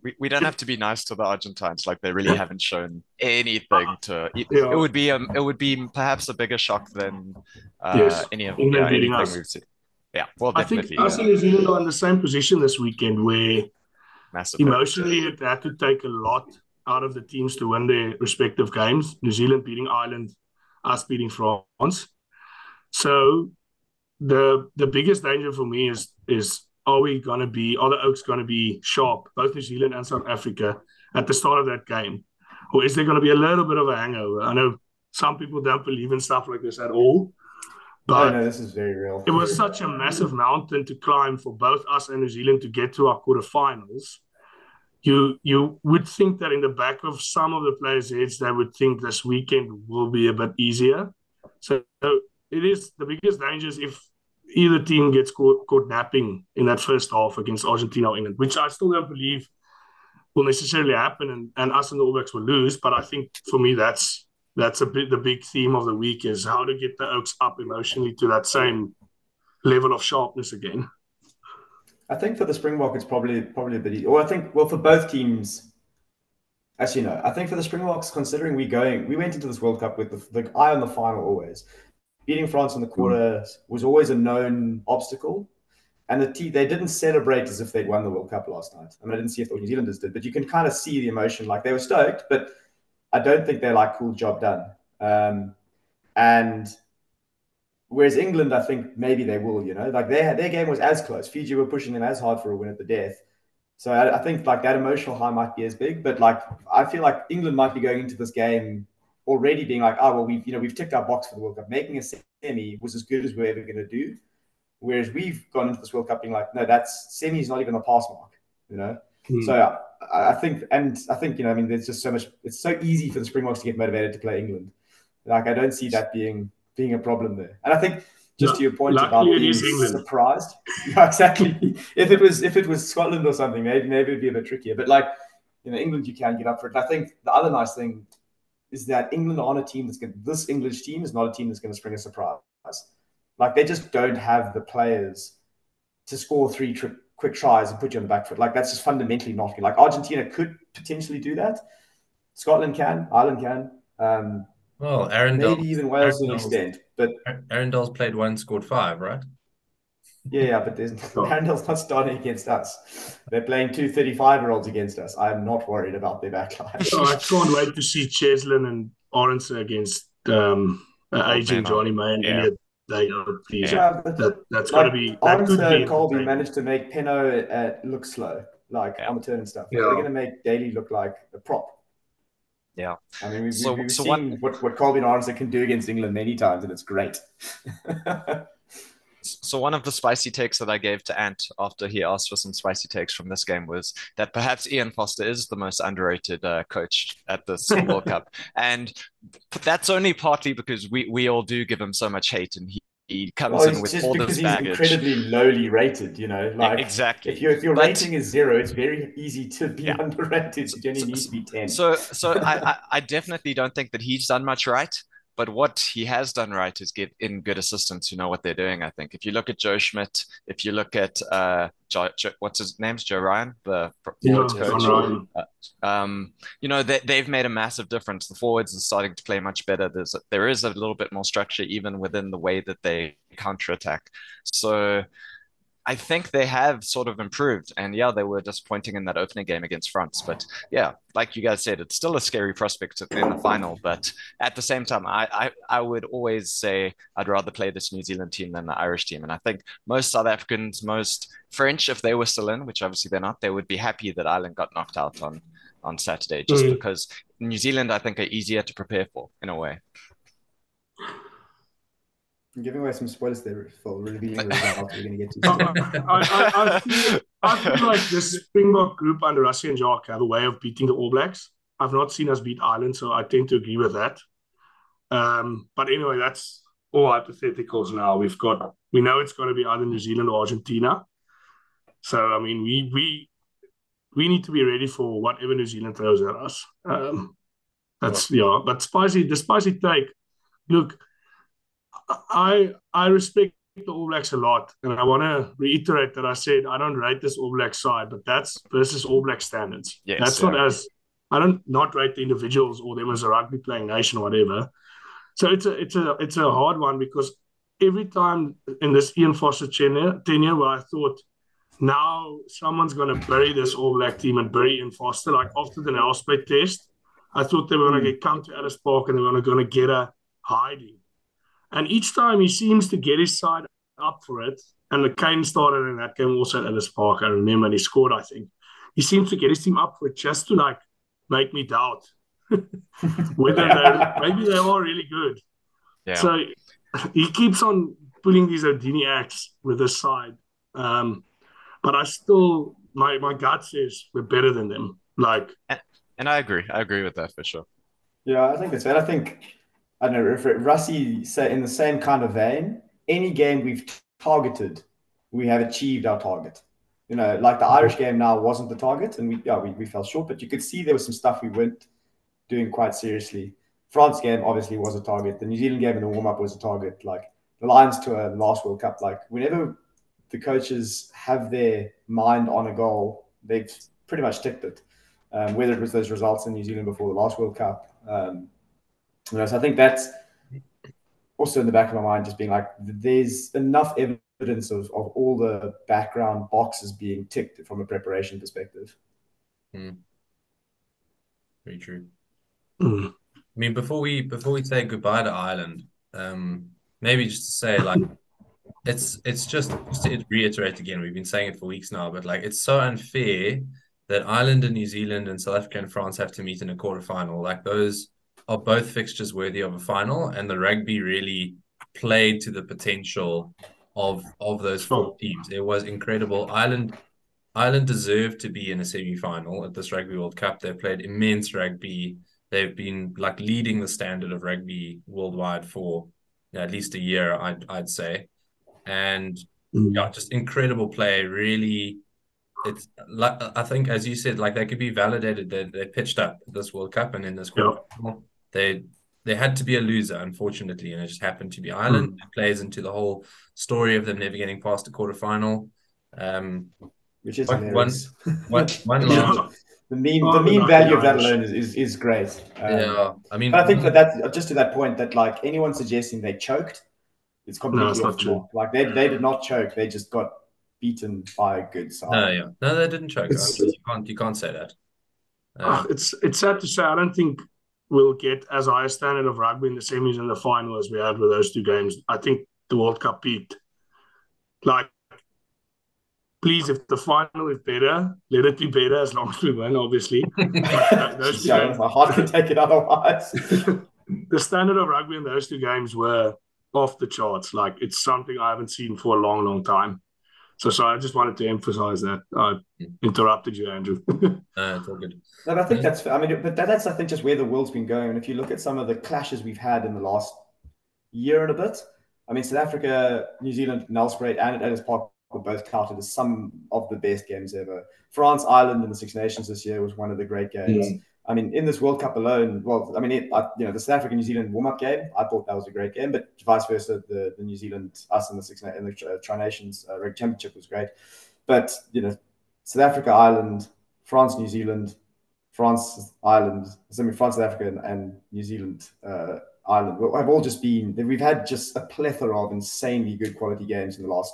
We, we don't have to be nice to the Argentines. Like, they really haven't shown anything to. It, yeah. it would be um, it would be perhaps a bigger shock than uh, yes. any of yeah, anything us. We've seen. Yeah, well, I definitely. I think us and New Zealand are in the same position this weekend, where massive emotionally it had to take a lot out of the teams to win their respective games. New Zealand beating Ireland, us beating France. So the the biggest danger for me is is. Are we going to be, are the Oaks going to be sharp, both New Zealand and South Africa, at the start of that game? Or is there going to be a little bit of a hangover? I know some people don't believe in stuff like this at all. But no, no, this is very real. It was such a massive mountain to climb for both us and New Zealand to get to our quarterfinals. You, you would think that in the back of some of the players' heads, they would think this weekend will be a bit easier. So it is, the biggest danger is if either team gets caught, caught napping in that first half against Argentina or England, which I still don't believe will necessarily happen, and, and us and the All Blacks will lose. But I think for me, that's that's a bit the big theme of the week, is how to get the Oaks up emotionally to that same level of sharpness again. I think for the Springbok, it's probably probably a bit. Or I think, well, for both teams, actually no. I think for the Springboks, considering we going, we went into this World Cup with the, the eye on the final always. Beating France in the quarter was always a known obstacle, and the team, they didn't celebrate as if they'd won the World Cup last night. I mean, I didn't see if the New Zealanders did, but you can kind of see the emotion. Like, they were stoked, but I don't think they're like, cool, job done. Um, and whereas England, I think maybe they will, you know, like they had, their game was as close. Fiji were pushing them as hard for a win at the death. So I, I think like that emotional high might be as big, but like, I feel like England might be going into this game already being like, oh, well, we've, you know, we've ticked our box for the World Cup. Making a semi was as good as we're ever going to do. Whereas we've gone into this World Cup being like, no, that's semi is not even a pass mark, you know? Mm. So I, I think, and I think, you know, I mean, there's just so much, it's so easy for the Springboks to get motivated to play England. Like, I don't see that being, being a problem there. And I think just no, to your point about being surprised, yeah, exactly. if it was if it was Scotland or something, maybe maybe it'd be a bit trickier. But like, you know, England, you can get up for it. And I think the other nice thing is that England are on a team that's going. This English team is not a team that's going to spring a surprise. Like, they just don't have the players to score three tri quick tries and put you on the back foot. Like, that's just fundamentally not good. Like, Argentina could potentially do that. Scotland can. Ireland can. Um, Well, Arendelle, maybe even Wales to an extent, but Arendelle's played one, scored five, right? Yeah, yeah, but there's oh. Arendelle's not starting against us. They're playing two thirty-five-year-olds against us. I'm not worried about their backline. Oh, I can't wait to see Cheslin and Aronson against um, uh, aging Johnny May. And yeah. They are these. Yeah, that, that's like, got to be. Aronson and Colby managed to make Benno uh, look slow, like yeah. on the turn and stuff. Yeah. They're going to make Daly look like a prop. Yeah, I mean, we've, so, we've so seen what, what, what Colby Aronson can do against England many times, and it's great. So one of the spicy takes that I gave to Ant after he asked for some spicy takes from this game was that perhaps Ian Foster is the most underrated uh, coach at this World Cup. And that's only partly because we, we all do give him so much hate, and he, he comes well, in with all this baggage. It's just because he's incredibly lowly rated, you know. Like, yeah, exactly. If, if your but, rating is zero, it's very easy to be yeah. underrated. So, you only so, need to be ten. So, so I, I definitely don't think that he's done much right. But what he has done right is give in good assistants who know what they're doing, I think. If you look at Joe Schmidt, if you look at, uh, Joe, Joe, what's his name? Joe Ryan, the forwards yeah, coach. Ryan. Uh, um, you know, they, they've made a massive difference. The forwards are starting to play much better. There's, there is a little bit more structure even within the way that they counterattack. So I think they have sort of improved. And yeah, they were disappointing in that opening game against France. But yeah, like you guys said, it's still a scary prospect in the final. But at the same time, I, I, I would always say I'd rather play this New Zealand team than the Irish team. And I think most South Africans, most French, if they were still in, which obviously they're not, they would be happy that Ireland got knocked out on, on Saturday, just mm. because New Zealand, I think, are easier to prepare for in a way. I'm giving away some spoilers there, Phil, revealing the result we're going to get to. I, I, I, feel, I feel like this Springbok group under Rassie and Jacques have a way of beating the All Blacks. I've not seen us beat Ireland, so I tend to agree with that. Um, but anyway, that's all hypotheticals now. We've got, we know it's going to be either New Zealand or Argentina. So, I mean, we we we need to be ready for whatever New Zealand throws at us. Um, that's, yeah, but spicy, the spicy take, look, I I respect the All Blacks a lot, and I want to reiterate that I said I don't rate this All Black side, but that's versus All Black standards. Yes, that's not as I don't not rate the individuals or them as a rugby playing nation or whatever. So it's a it's a it's a hard one, because every time in this Ian Foster tenure, tenure where I thought now someone's going to bury this All Black team and bury Ian Foster, like after the Nelspruit test, I thought they were going to get come to Ellis Park and they were going to get a hiding. And each time he seems to get his side up for it, and the Kane started in that game also at Ellis Park, I remember, and he scored, I think. He seems to get his team up for it just to, like, make me doubt whether they're, maybe they are really good. Yeah. So he keeps on pulling these Odini acts with his side. Um, but I still, my, my gut says we're better than them. Like, and, and I agree. I agree with that for sure. Yeah, I think it's fair. I think... I don't know, if Rassie said in the same kind of vein, any game we've targeted, we have achieved our target. You know, like the Irish game now wasn't the target, and we yeah, we, we fell short, but you could see there was some stuff we weren't doing quite seriously. France game obviously was a target. The New Zealand game in the warm-up was a target. Like the Lions tour, the last World Cup, like whenever the coaches have their mind on a goal, they've pretty much ticked it. Um, whether it was those results in New Zealand before the last World Cup, um, you know, so I think that's also in the back of my mind, just being like, there's enough evidence of of all the background boxes being ticked from a preparation perspective. Mm. Very true. Mm. I mean, before we before we say goodbye to Ireland, um, maybe just to say like. It's it's just, just to reiterate again, we've been saying it for weeks now, but like it's so unfair that Ireland and New Zealand and South Africa and France have to meet in a quarterfinal. Like those are both fixtures worthy of a final, and the rugby really played to the potential of of those four teams. It was incredible. Ireland Ireland deserved to be in a semi-final at this Rugby World Cup. They played immense rugby. They've been like leading the standard of rugby worldwide for you know, at least a year, I'd I'd say. And yeah, just incredible play. Really, it's like I think, as you said, like they could be validated that they, they pitched up this World Cup and in this World yeah. Cup, they they had to be a loser, unfortunately, and it just happened to be Ireland. Mm. It plays into the whole story of them never getting past the quarterfinal. Um, Which is one, one, one, one yeah. last. The mean oh, the mean value of that alone is is, is great. Um, yeah, I mean, but I think that that's just to that point that like anyone suggesting they choked. It's completely no, it's not true. Like they, they did not choke. They just got beaten by a good side. No, yeah, no, they didn't choke. You can't, you can't say that. Uh, it's it's sad to say. I don't think we'll get as high a standard of rugby in the semis and the final as we had with those two games. I think the World Cup peaked. Like, please, if the final is better, let it be better. As long as we win, obviously. But those two games, my heart can take it otherwise. The standard of rugby in those two games were. Off the charts. Like it's something I haven't seen for a long, long time. So, so I just wanted to emphasize that. I interrupted you, Andrew. No, it's all good. No, but I think that's, I mean, but that, that's, I think, just where the world's been going. And if you look at some of the clashes we've had in the last year and a bit, I mean, South Africa, New Zealand, Nelspruit, and at Ellis Park were both counted as some of the best games ever. France, Ireland, and the Six Nations this year was one of the great games. Yeah. I mean, in this World Cup alone, well, I mean, it, I, you know, the South Africa-New Zealand warm-up game, I thought that was a great game, but vice versa, the, the New Zealand, us and the Six and the uh, Tri-Nations uh, Rugby Championship was great. But, you know, South Africa, Ireland, France, New Zealand, France, Ireland, I mean, France, South Africa, and, and New Zealand, uh, Ireland, have all just been, we've had just a plethora of insanely good quality games in the last,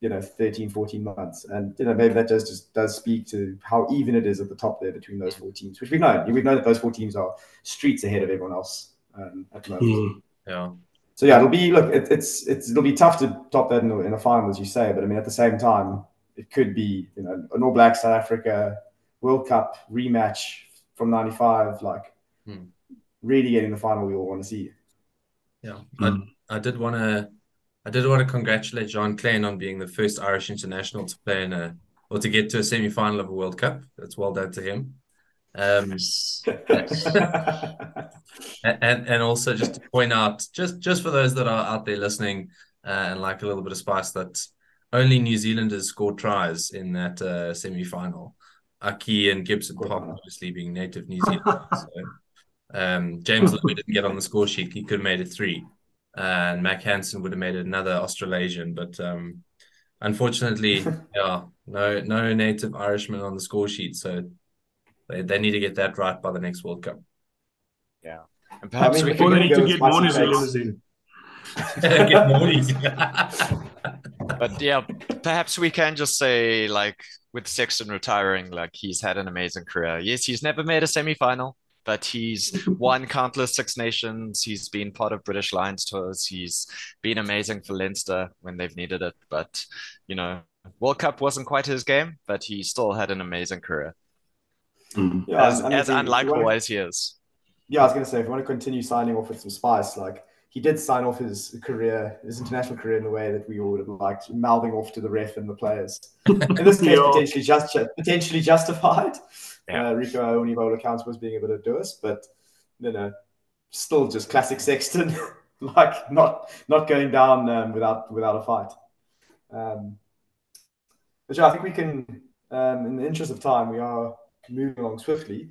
you know, thirteen, fourteen months. And, you know, maybe that does just does speak to how even it is at the top there between those four teams, which we've known. We've known that those four teams are streets ahead of everyone else um, at the moment. Yeah. So, yeah, it'll be, look, it, it's, it's, it'll be tough to top that in a, in a final, as you say. But, I mean, at the same time, it could be, you know, an All Black South Africa World Cup rematch from ninety-five, like, mm. really getting the final we all want to see. Yeah. Mm. I, I did want to... I did want to congratulate John Kleyn on being the first Irish international to play in a or to get to a semi-final of a World Cup. That's well done to him. Um, and and also just to point out, just just for those that are out there listening uh, and like a little bit of spice, that only New Zealanders scored tries in that uh, semi-final. Aki and Gibson Park obviously being native New Zealanders. So, um, James Lowe didn't get on the score sheet. He could have made it three. And Mac Hansen would have made another Australasian, but um, unfortunately, yeah, no, no native Irishman on the score sheet, so they, they need to get that right by the next World Cup. Yeah, and perhaps I mean, we can need to get more New Zealanders in. Get more New Zealanders. But yeah, perhaps we can just say, like, with Sexton retiring, like he's had an amazing career. Yes, he's never made a semi-final. But he's won countless Six Nations. He's been part of British Lions tours. He's been amazing for Leinster when they've needed it. But, you know, World Cup wasn't quite his game, but he still had an amazing career. Mm-hmm. Yeah, as I mean, as if, unlikable if wanna, as he is. Yeah, I was going to say, if you want to continue signing off with some spice, like he did sign off his career, his international career in a way that we all would have liked, mouthing off to the ref and the players. In this case, potentially, just, potentially justified. Yeah. Uh, Rico Ione, by all accounts, was being a bit of doers, but you know, still just classic Sexton, like not not going down um, without without a fight. Um, but yeah, I think we can, um, in the interest of time, we are moving along swiftly.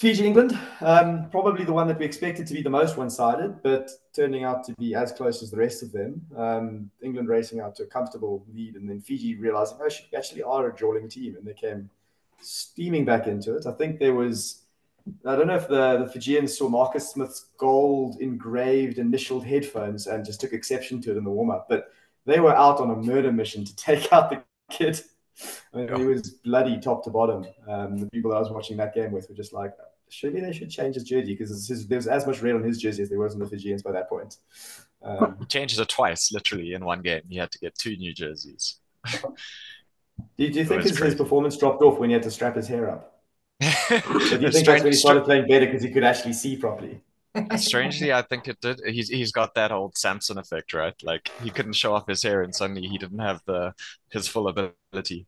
Fiji, England, um, probably the one that we expected to be the most one-sided, but turning out to be as close as the rest of them. Um, England racing out to a comfortable lead, and then Fiji realizing, oh, we actually are a drawling team, and they came steaming back into it. I think there was, I don't know if the, the Fijians saw Marcus Smith's gold-engraved initialed headphones and just took exception to it in the warm-up, but they were out on a murder mission to take out the kid. I mean, yeah. It was bloody top to bottom. Um, the people that I was watching that game with were just like, surely they should change his jersey, because there was as much red on his jersey as there was on the Fijians by that point. Um, he changes it twice, literally, in one game. He had to get two new jerseys. do, you, do you think his, his performance dropped off when he had to strap his hair up? Do you think strange, that's when he started playing better because he could actually see properly? Strangely, I think it did. He's he's got that old Samson effect, right? Like, he couldn't show off his hair, and suddenly he didn't have the his full ability.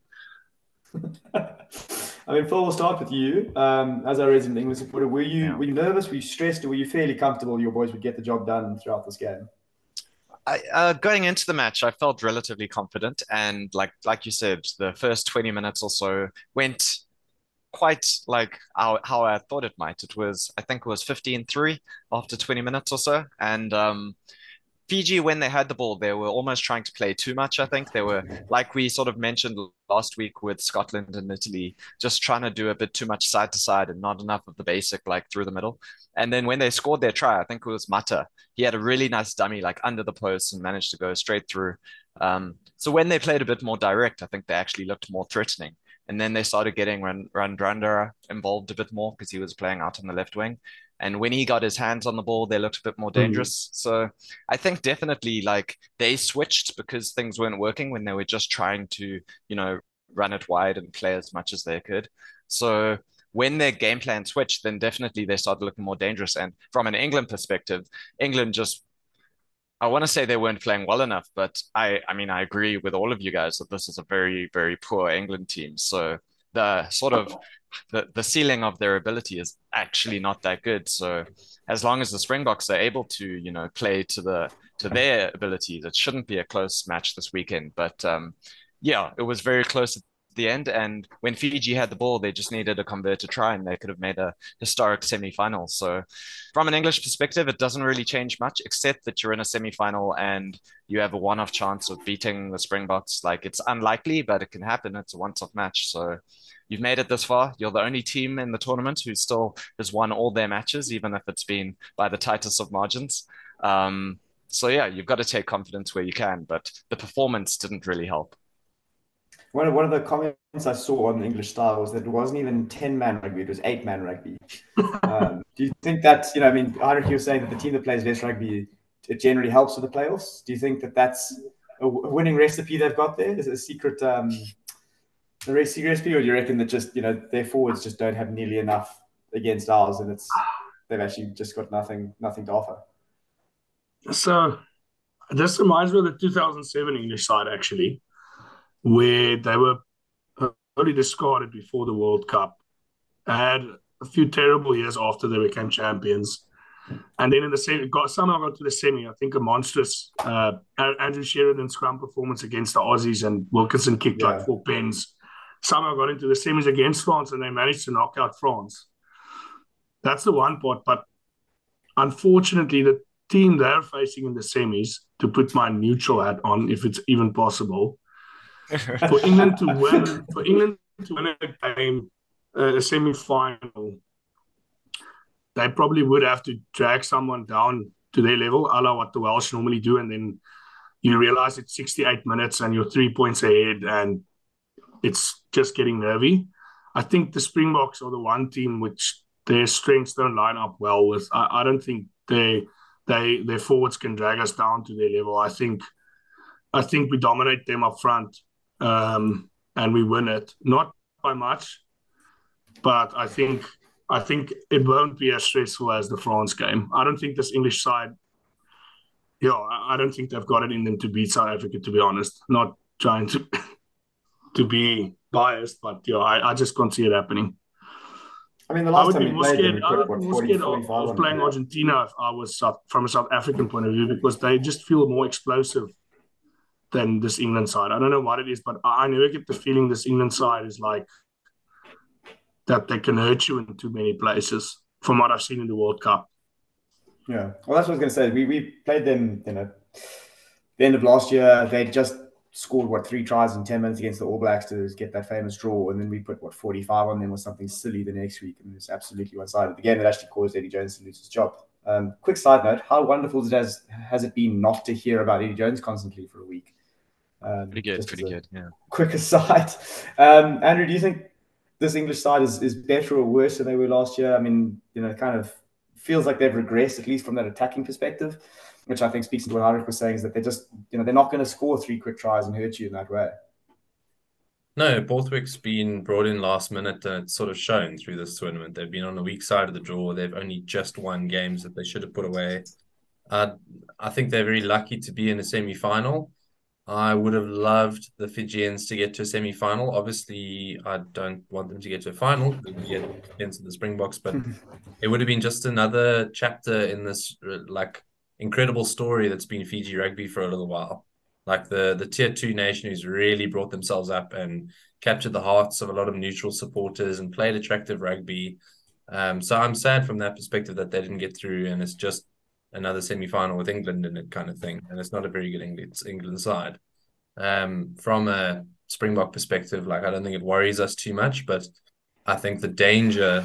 I mean, Phil, we'll start with you. Um, as our resident England supporter, were you yeah. were you nervous? Were you stressed, or were you fairly comfortable your boys would get the job done throughout this game? I, uh, going into the match, I felt relatively confident, and like like you said, the first twenty minutes or so went quite like how, how I thought it might. It was, I think it was fifteen three after twenty minutes or so. And um, Fiji, when they had the ball, they were almost trying to play too much, I think. They were, like we sort of mentioned last week with Scotland and Italy, just trying to do a bit too much side to side and not enough of the basic, like through the middle. And then when they scored their try, I think it was Mata. He had a really nice dummy, like under the post, and managed to go straight through. Um, so when they played a bit more direct, I think they actually looked more threatening. And then they started getting Randranda involved a bit more because he was playing out on the left wing. And when he got his hands on the ball, they looked a bit more dangerous. Mm. So I think definitely like they switched because things weren't working when they were just trying to, you know, run it wide and play as much as they could. So when their game plan switched, then definitely they started looking more dangerous. And from an England perspective, England just, I want to say they weren't playing well enough, but I, I mean, I agree with all of you guys that this is a very, very poor England team. So the sort of the, the ceiling of their ability is actually not that good. So as long as the Springboks are able to, you know, play to the to their abilities, it shouldn't be a close match this weekend. But um, yeah, it was very close at the end. And when Fiji had the ball, they just needed a converted try and they could have made a historic semi-final. So from an English perspective, it doesn't really change much, except that you're in a semi-final and you have a one-off chance of beating the Springboks. Like, it's unlikely, but it can happen. It's a once-off match. So you've made it this far. You're the only team in the tournament who still has won all their matches, even if it's been by the tightest of margins. Um, so yeah, you've got to take confidence where you can, but the performance didn't really help. One of, one of the comments I saw on the English Star was that it wasn't even ten-man rugby, it was eight-man rugby. um, do you think that, you know, I mean, Heinrich, you were saying that the team that plays less rugby, it generally helps with the playoffs. Do you think that that's a winning recipe they've got there? Is it a secret, um, a secret recipe, or do you reckon that just, you know, their forwards just don't have nearly enough against ours and it's they've actually just got nothing, nothing to offer? So this reminds me of the two thousand seven English side, actually, where they were totally discarded before the World Cup. Had a few terrible years after they became champions. And then in the semi, got, somehow got to the semi, I think a monstrous uh, Andrew Sheridan's scrum performance against the Aussies, and Wilkinson kicked yeah. like four pens. Somehow got into the semis against France and they managed to knock out France. That's the one part. But unfortunately, the team they're facing in the semis, to put my neutral hat on, if it's even possible, for England to win, for England to win a game, uh, a semi-final, they probably would have to drag someone down to their level, a la what the Welsh normally do, and then you realise it's sixty-eight minutes and you're three points ahead, and it's just getting nervy. I think the Springboks are the one team which their strengths don't line up well with. I, I don't think they they their forwards can drag us down to their level. I think. I think we dominate them up front um, and we win it. Not by much, but I think I think it won't be as stressful as the France game. I don't think this English side, yeah, you know, I don't think they've got it in them to beat South Africa, to be honest. Not trying to to be biased, but you know, I, I just can't see it happening. I mean, the last I would time be more scared, I would be more scared of, of playing yeah. Argentina if I was South, from a South African point of view, because they just feel more explosive than this England side. I don't know what it is, but I never get the feeling this England side is like that they can hurt you in too many places, from what I've seen in the World Cup. Yeah, well, that's what I was going to say. We we played them, you know, the end of last year. They just scored, what, three tries in ten minutes against the All Blacks to get that famous draw. And then we put, what, forty-five on them or something silly the next week. And it's absolutely one-sided. The game that actually caused Eddie Jones to lose his job. Um, quick side note, how wonderful it has, has it been not to hear about Eddie Jones constantly for a week? Um, pretty good, pretty good, yeah. Quick aside. Um, Andrew, do you think this English side is, is better or worse than they were last year? I mean, you know, kind of feels like they've regressed, at least from that attacking perspective, which I think speaks to what Heinrich was saying, is that they're just, you know, they're not going to score three quick tries and hurt you in that way. No, Borthwick's been brought in last minute, and it's sort of shown through this tournament. They've been on the weak side of the draw. They've only just won games that they should have put away. Uh, I think they're very lucky to be in a semi-final. I would have loved the Fijians to get to a semi-final. Obviously, I don't want them to get to a final. They would get against the Springboks, but it would have been just another chapter in this like incredible story that's been Fiji rugby for a little while. Like the the tier two nation who's really brought themselves up and captured the hearts of a lot of neutral supporters and played attractive rugby. Um, so I'm sad from that perspective that they didn't get through, and it's just another semi-final with England in it kind of thing. And it's not a very good England, England side. Um, from a Springbok perspective, like I don't think it worries us too much, but I think the danger,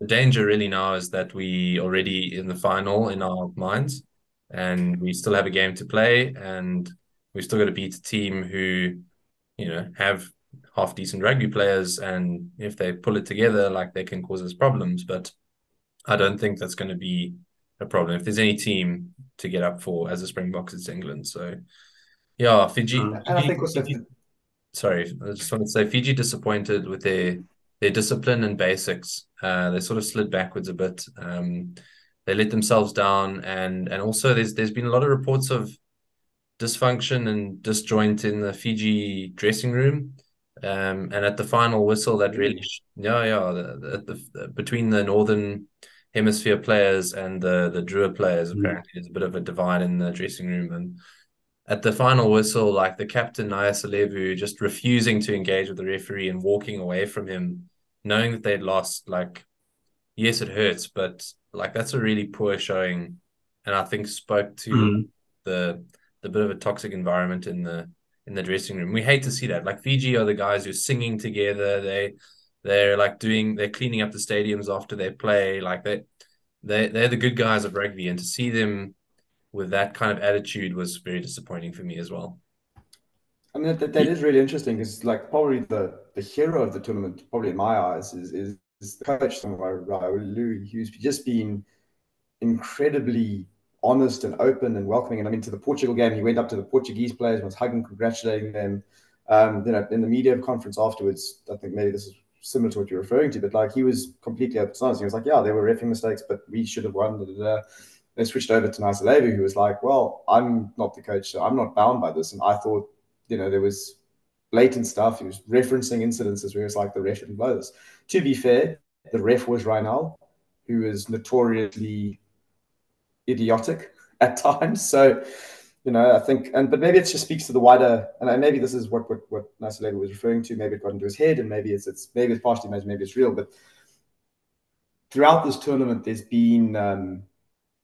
the danger really now is that we already in the final in our minds, and we still have a game to play, and we've still got to beat a team who, you know, have half-decent rugby players, and if they pull it together, like they can cause us problems. But I don't think that's going to be a problem. If there's any team to get up for as a Springboks, it's England. So, yeah, Fiji. And Fiji, I think also Fiji, sorry, I just wanted to say Fiji disappointed with their their discipline and basics. Uh, they sort of slid backwards a bit. Um, they let themselves down, and and also there's there's been a lot of reports of dysfunction and disjoint in the Fiji dressing room. Um, and at the final whistle, that really, yeah, yeah, the, the, the, between the Northern Hemisphere players and the, the Drua players, apparently there's a bit of a divide in the dressing room. And at the final whistle, like the captain, Naya Salevu, just refusing to engage with the referee and walking away from him, knowing that they'd lost. Like, yes, it hurts, but like that's a really poor showing. And I think spoke to mm. the... the bit of a toxic environment in the in the dressing room. We hate to see that. Like Fiji are the guys who are singing together. They they're like doing they're cleaning up the stadiums after they play. Like they they they're the good guys of rugby, and to see them with that kind of attitude was very disappointing for me as well. I mean that that is really interesting, because like probably the the hero of the tournament, probably in my eyes, is is, is the coach, Raoul Hughes, just being incredibly honest and open and welcoming. And I mean, to the Portugal game, he went up to the Portuguese players, was hugging, congratulating them. Um, you know, in the media conference afterwards, I think maybe this is similar to what you're referring to, but like he was completely open. He was like, yeah, there were reffing mistakes, but we should have won. Da, da, da. They switched over to Nigel Levy, who was like, well, I'm not the coach, so I'm not bound by this. And I thought, you know, there was blatant stuff. He was referencing incidences where it's like the ref didn't blow this. To be fair, the ref was Raynal, who is notoriously idiotic at times. So, you know, I think, and but maybe it just speaks to the wider, and maybe this is what what what Nasser was referring to. Maybe it got into his head, and maybe it's it's maybe it's partially imagined, maybe it's real. But throughout this tournament, there's been um,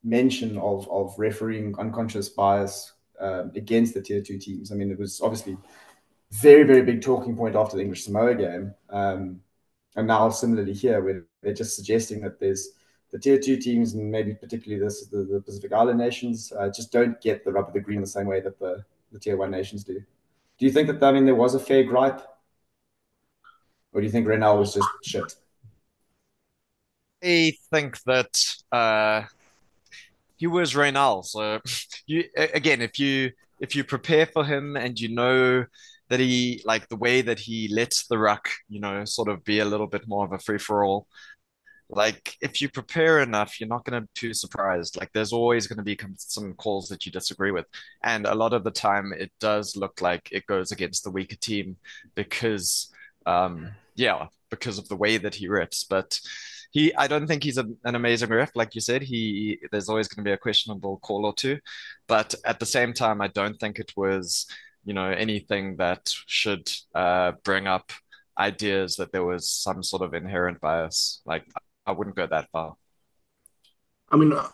mention of of refereeing unconscious bias um, against the tier two teams. I mean, it was obviously very very big talking point after the English Samoa game, um, and now similarly here, where they're just suggesting that there's the tier two teams, and maybe particularly this, the, the Pacific Island nations, uh, just don't get the rub of the green the same way that the, the tier one nations do. Do you think that, I mean, there was a fair gripe? Or do you think Raynal was just shit? I think that uh, he was Raynal. So, you again, if you if you prepare for him and you know that he, like the way that he lets the ruck, you know, sort of be a little bit more of a free-for-all, like, if you prepare enough, you're not going to be too surprised. Like, there's always going to be some calls that you disagree with. And a lot of the time, it does look like it goes against the weaker team because, um, yeah, because of the way that he refs. But he, I don't think he's a, an amazing ref. Like you said, he there's always going to be a questionable call or two. But at the same time, I don't think it was, you know, anything that should uh, bring up ideas that there was some sort of inherent bias. Like, I wouldn't go that far. I mean, uh,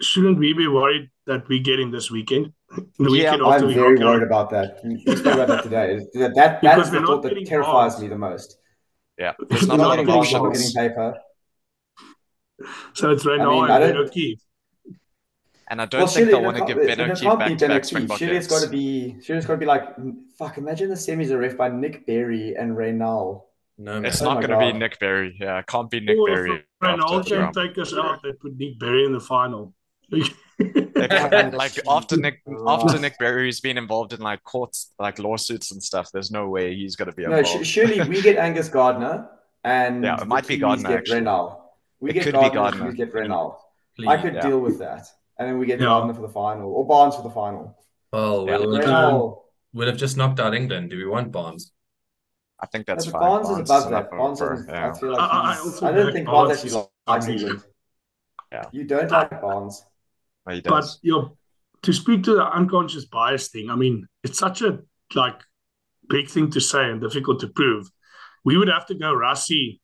shouldn't we be worried that we're getting this weekend? The yeah, weekend I'm very worried about that. Let's talk about that today. That, that, that's the thought that terrifies balls. me the most. Yeah. It's not, not getting balls, not getting paper. So it's right I now mean, I Benno Keith. And I don't well, think they'll want to give Benno Keith back to back Springbok. Surely it's got to be like, fuck, imagine the semis are ref by Nick Berry and Raynal. No, it's man. not oh going to be Nick Berry. Yeah, it can't be Nick oh, Berry. Raynal can take us out. They put Nick Berry in the final. They, like after Nick, after Nick Berry's been involved in like courts, like lawsuits and stuff, there's no way he's going to be involved. No, sh- surely we get Angus Gardner, and yeah, it might be Gardner. Get Raynal. We it get could Gardner, be Gardner. We get Raynal. I could yeah. deal with that, and then we get yeah. Gardner for the final, or Barnes for the final. Well, yeah. we'll, um, we'll have just knocked out England. Do we want Barnes? I think that's no, fine. Barnes, Barnes is above that. Barnes is, yeah. I feel like I, I, I don't think Barnes actually likes England. Yeah, you don't like I, Barnes. No, you don't. But you know, to speak to the unconscious bias thing, I mean, it's such a like big thing to say and difficult to prove. We would have to go Rassie.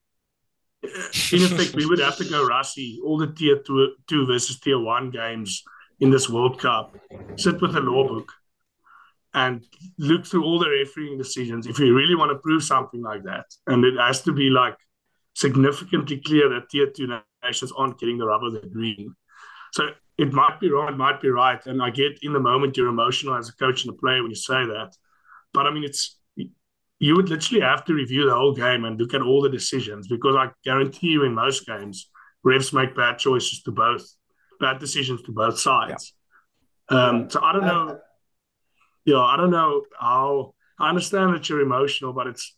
In effect, we would have to go Rassie all the tier two, two versus tier one games in this World Cup. Sit with a law book and look through all the refereeing decisions if you really want to prove something like that. And it has to be like significantly clear that tier two nations aren't getting the rubber they're green. So it might be wrong, it might be right. And I get in the moment you're emotional as a coach and a player when you say that. But I mean, it's you would literally have to review the whole game and look at all the decisions, because I guarantee you in most games, refs make bad choices to both, bad decisions to both sides. Yeah. Um, so I don't know. Yeah, I don't know how. I understand that you're emotional, but it's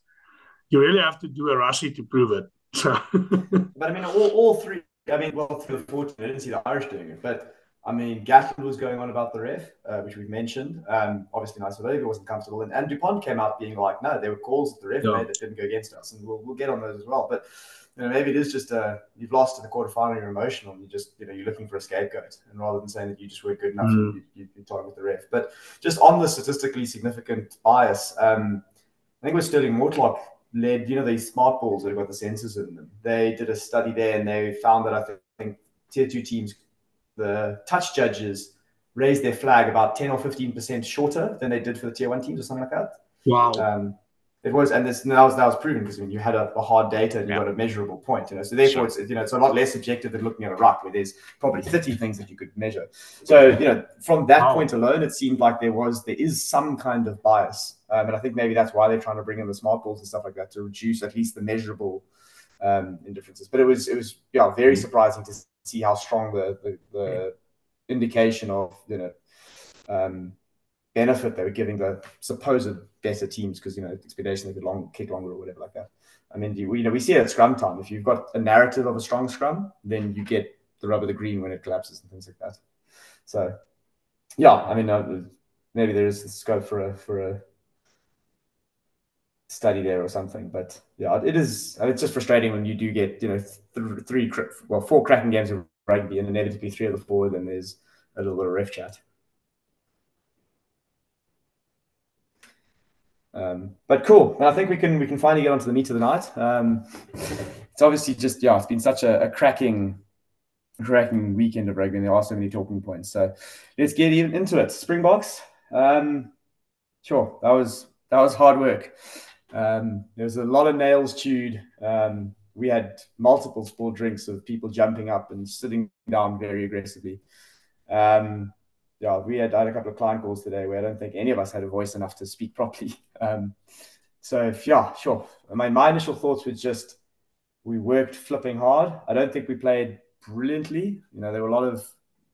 you really have to do a Rassie to prove it. So, but I mean, all, all three. I mean, well, for the fortunate, I didn't see the Irish doing it, but I mean, Gatland was going on about the ref, uh, which we've mentioned. Um, obviously, Nice Valdivia wasn't comfortable, and, and Dupont came out being like, "No, there were calls that the ref yeah. made that didn't go against us," and we'll we'll get on those as well. But you know, maybe it is just uh, you've lost to the quarterfinal, you're emotional, and you just, you know, you're looking for a scapegoat. And rather than saying that you just weren't good enough, mm. you, you, you're talking with the ref. But just on the statistically significant bias, um, I think it was Sterling Mortlock led, you know, these smart balls that have got the sensors in them. They did a study there and they found that I think, I think tier two teams, the touch judges raised their flag about ten or fifteen percent shorter than they did for the tier one teams or something like that. Wow. Um, It was, and this now that was proven because when I mean, you had a, a hard data, and you yeah. got a measurable point, you know. So therefore, sure. it's you know, it's a lot less subjective than looking at a ruck where there's probably thirty things that you could measure. So you know, from that wow. point alone, it seemed like there was there is some kind of bias, um, and I think maybe that's why they're trying to bring in the smart balls and stuff like that to reduce at least the measurable um, indifferences. But it was it was yeah very mm-hmm. surprising to see how strong the the, the yeah. indication of you know. Um, benefit they were giving the supposed better teams because, you know, expectation they could long, kick longer or whatever like that. I mean, you, you know, we see it at scrum time. If you've got a narrative of a strong scrum, then you get the rubber, the green when it collapses and things like that. So, yeah, I mean, uh, maybe there is scope for a for a study there or something. But, yeah, it is, I mean, it's just frustrating when you do get, you know, th- three, well, four cracking games of rugby and inevitably three of the four, then there's a little bit of ref chat. Um, but cool. And I think we can we can finally get onto the meat of the night. Um, it's obviously just yeah, it's been such a, a cracking, cracking weekend of rugby, and there are so many talking points. So let's get even into it. Springboks. Um, sure, that was that was hard work. Um, there was a lot of nails chewed. Um, we had multiple sport drinks of people jumping up and sitting down very aggressively. Um, Yeah, we had, I had a couple of client calls today where I don't think any of us had a voice enough to speak properly. Um, so, if, yeah, sure. I mean, my initial thoughts were just we worked flipping hard. I don't think we played brilliantly. You know, there were a lot of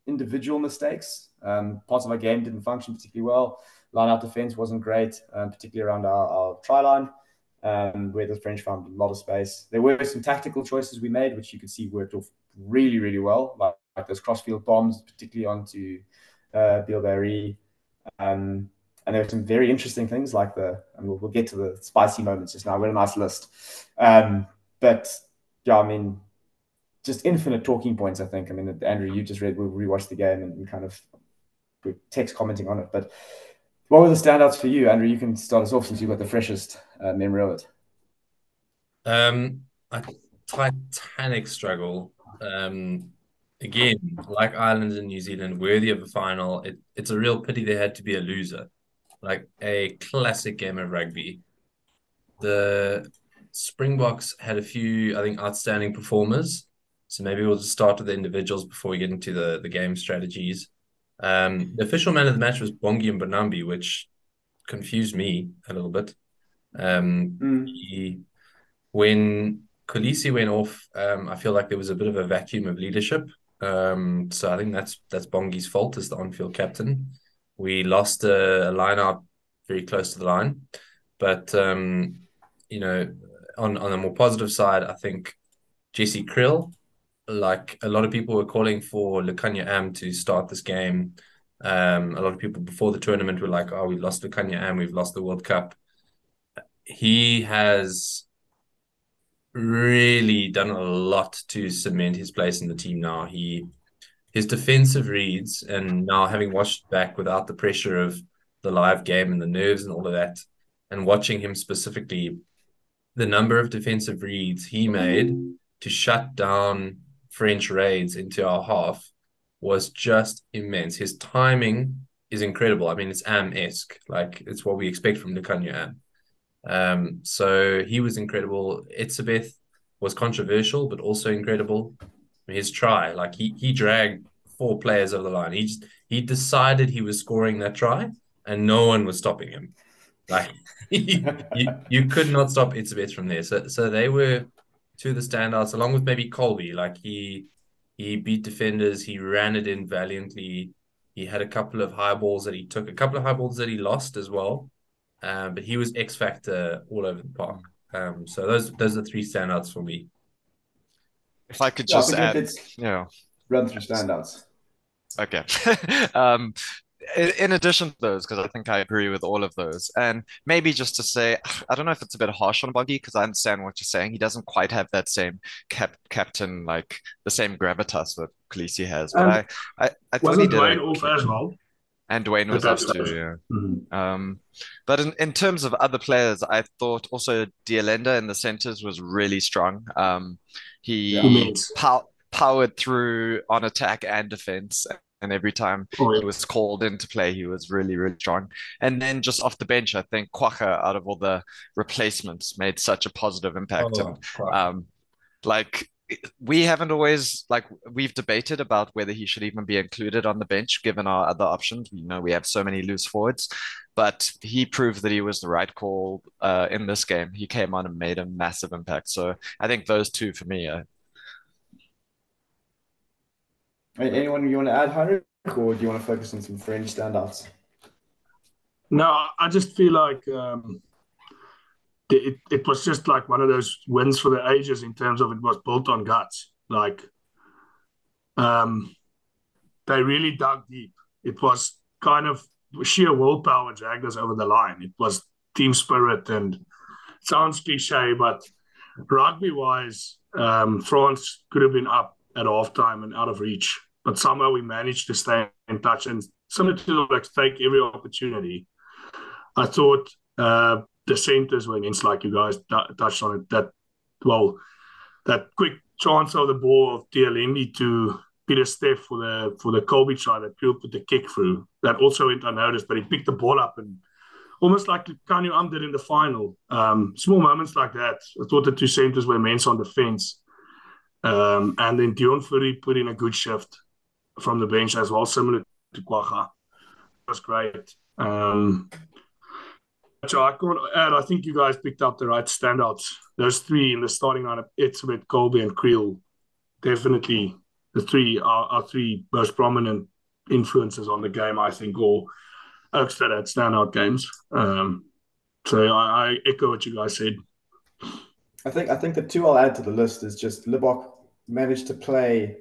individual mistakes. Um, parts of our game didn't function particularly well. Line-out defense wasn't great, um, particularly around our, our try line, um, where the French found a lot of space. There were some tactical choices we made, which you could see worked off really, really well, like, like those cross-field bombs, particularly onto... Uh, Bill Barry, um, and there were some very interesting things like the, and we'll, we'll get to the spicy moments just now. We had a nice list, um, but yeah, I mean, just infinite talking points. I think. I mean, Andrew, you just read. We we'll rewatched the game and, and kind of text commenting on it. But what were the standouts for you, Andrew? You can start us off since you've got the freshest uh, memory of it. Um, a titanic struggle. Um, again, like Ireland and New Zealand, worthy of a final. It, it's a real pity there had to be a loser. Like a classic game of rugby. The Springboks had a few, I think, outstanding performers. So maybe we'll just start with the individuals before we get into the, the game strategies. Um, the official man of the match was Bongi and Bonambi, which confused me a little bit. Um, mm. he, when Kolisi went off, um, I feel like there was a bit of a vacuum of leadership. Um, so I think that's that's Bongi's fault as the on-field captain. We lost a, a line-out very close to the line. But, um, you know, on, on the more positive side, I think Jesse Krill, like a lot of people were calling for Lekanya Am to start this game. Um, a lot of people before the tournament were like, oh, we've lost Lekanya Am, we've lost the World Cup. He has really done a lot to cement his place in the team now. He, his defensive reads, and now having watched back without the pressure of the live game and the nerves and all of that, and watching him specifically, the number of defensive reads he made to shut down French raids into our half was just immense. His timing is incredible. I mean, it's Am-esque. Like, it's what we expect from Lekanya Am. Um, so he was incredible. Itzebeth was controversial, but also incredible. I mean, his try, like he he dragged four players over the line. He just, he decided he was scoring that try, and no one was stopping him. Like you, you, you could not stop Itzebeth from there. So so they were two of the standouts, along with maybe Colby. Like he he beat defenders. He ran it in valiantly. He had a couple of high balls that he took, a couple of high balls that he lost as well. Um, but he was X Factor all over the park. Um, so those those are three standouts for me. If I could just yeah, add, you know, run through standouts. Okay. um, in, in addition to those, because I think I agree with all of those, and maybe just to say, I don't know if it's a bit harsh on Bongi, because I understand what you're saying. He doesn't quite have that same cap captain, like the same gravitas that Kolisi has. But um, I, I, I thought he did. Off as well. And Dwayne was up too, yeah. Mm-hmm. Um, but in, in terms of other players, I thought also Dielenda in the centres was really strong. Um, he yeah. pow powered through on attack and defence. And every time oh, yeah. he was called into play, he was really, really strong. And then just off the bench, I think Kwaka, out of all the replacements, made such a positive impact. Oh, and, wow. um, like... We haven't always, like, we've debated about whether he should even be included on the bench, given our other options. You know, we have so many loose forwards, but he proved that he was the right call uh, in this game. He came on and made a massive impact. So I think those two for me. Are... Anyone you want to add, Heinrich, or do you want to focus on some French standouts? No, I just feel like... Um... It, it was just like one of those wins for the ages in terms of it was built on guts. Like, um, they really dug deep. It was kind of sheer willpower dragged us over the line. It was team spirit, and it sounds cliche, but rugby-wise, um, France could have been up at halftime and out of reach, but somehow we managed to stay in touch and similar to like take every opportunity. I thought. Uh, The centers were against, like you guys touched on it, that, well, that quick chance of the ball of Dielenda to Peter Steff for the for the Colby try that Kriel put the kick through. That also went unnoticed, but he picked the ball up and almost like Kanu Am did in the final. Um, small moments like that. I thought the two centers were immense on defense. Um, and then Dion Fury put in a good shift from the bench as well, similar to Kwaka. It was great. Um So I can't add, I think you guys picked up the right standouts. Those three in the starting lineup, Itzebeth, Colby, and Kriel, definitely the three are, are three most prominent influences on the game, I think, or Oaks that had standout games. Um, so I, I echo what you guys said. I think I think the two I'll add to the list is just Libbok managed to play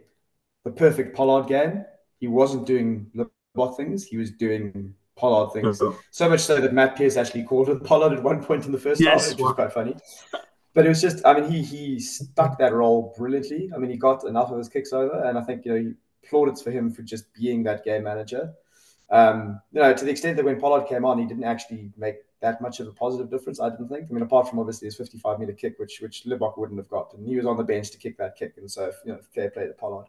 the perfect Pollard game. He wasn't doing Libbok things. He was doing... Pollard things. So much so that Matt Pearce actually called it Pollard at one point in the first yes. half, which was quite funny. But it was just, I mean, he he stuck that role brilliantly. I mean, he got enough of his kicks over, and I think, you know, plaudits for him for just being that game manager. Um, you know, to the extent that when Pollard came on, he didn't actually make that much of a positive difference, I didn't think. I mean, apart from obviously his fifty-five meter kick, which which Libbok wouldn't have got, and he was on the bench to kick that kick, and so you know, fair play to Pollard.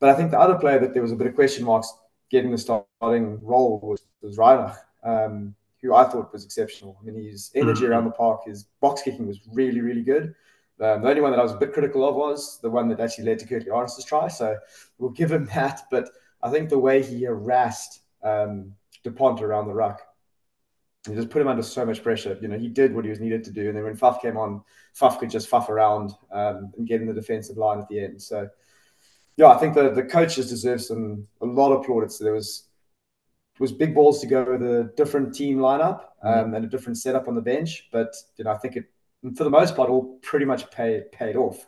But I think the other player that there was a bit of question marks getting the starting role was, was Raynal, um, who I thought was exceptional. I mean, his energy around the park, his box kicking was really, really good. Um, the only one that I was a bit critical of was the one that actually led to Kirtley Arne's try. So we'll give him that. But I think the way he harassed um, DuPont around the ruck, he just put him under so much pressure. You know, he did what he was needed to do. And then when Faf came on, Faf could just Faf around um, and get in the defensive line at the end. So, yeah, I think the, the coaches deserve some a lot of plaudits. There was was big balls to go with a different team lineup um, mm-hmm. and a different setup on the bench. But, you know, I think it, for the most part, all pretty much paid paid off.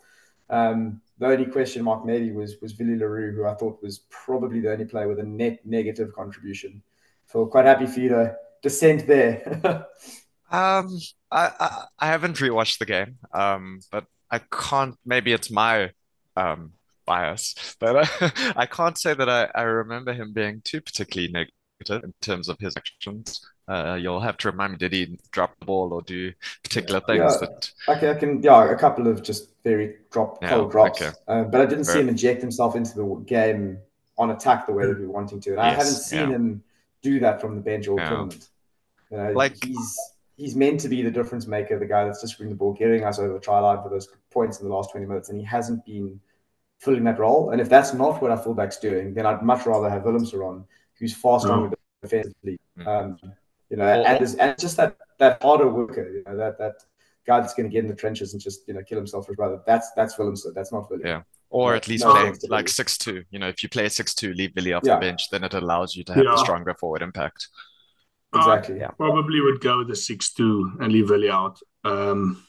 Um, the only question mark maybe was was Vili LaRue, who I thought was probably the only player with a net negative contribution. So quite happy for you to descend there. um, I, I I haven't rewatched the game, um, but I can't. Maybe it's my um, bias, but I, I can't say that I, I remember him being too particularly negative in terms of his actions. Uh, you'll have to remind me, did he drop the ball or do particular things? Yeah, that... Okay, I can, yeah, a couple of just very drop, yeah, cold drops. Okay. Uh, but I didn't Fair. see him inject himself into the game on attack the way that we were wanting to. And yes, I haven't seen yeah. him do that from the bench all yeah. tournament. You know, like, he's he's meant to be the difference maker, the guy that's just bringing the ball, getting us over the try line for those points in the last twenty minutes. And he hasn't been filling that role. And if that's not what our fullback's doing, then I'd much rather have Willem Saron, who's far stronger no. defensively. Um, You know, and, his, and just that, that harder worker, you know, that, that guy that's going to get in the trenches and just, you know, kill himself for his brother. That's that's Willemson. That's not William. Yeah. Or at least no, playing like six two. You know, if you play six two, leave Billy off yeah. the bench, then it allows you to have yeah. a stronger forward impact. Exactly. I yeah. probably would go with the six two and leave Billy out. Um,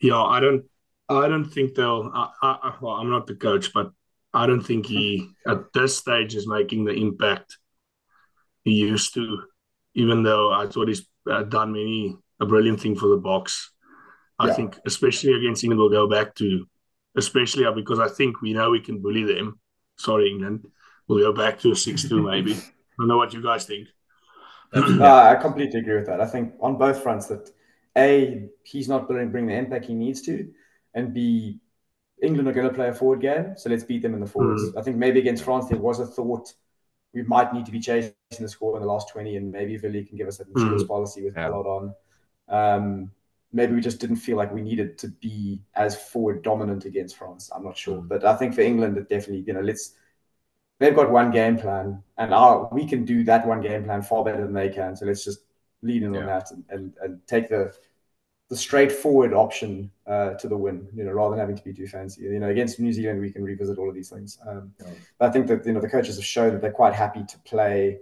yeah, I don't, I don't think they'll. I, I, well, I'm not the coach, but I don't think he at this stage is making the impact he used to, even though I thought he's done many a brilliant thing for the box. I yeah. think, especially against England, we'll go back to, especially because I think we know we can bully them. Sorry, England. We'll go back to a six two maybe. I don't know what you guys think. No, I completely agree with that. I think on both fronts that, A, he's not going to bring the impact he needs to, and B, England are going to play a forward game, so let's beat them in the forwards. Mm. I think maybe against France there was a thought we might need to be chasing the score in the last twenty, and maybe Vili can give us an insurance mm. policy with yeah. Pollard on. Um, maybe we just didn't feel like we needed to be as forward dominant against France. I'm not sure, but I think for England, it definitely, you know, let's they've got one game plan, and our, we can do that one game plan far better than they can. So let's just lean in yeah. on that and, and, and take the the straightforward option uh, to the win, you know, rather than having to be too fancy. You know, against New Zealand, we can revisit all of these things. Um, yeah. But I think that, you know, the coaches have shown that they're quite happy to play,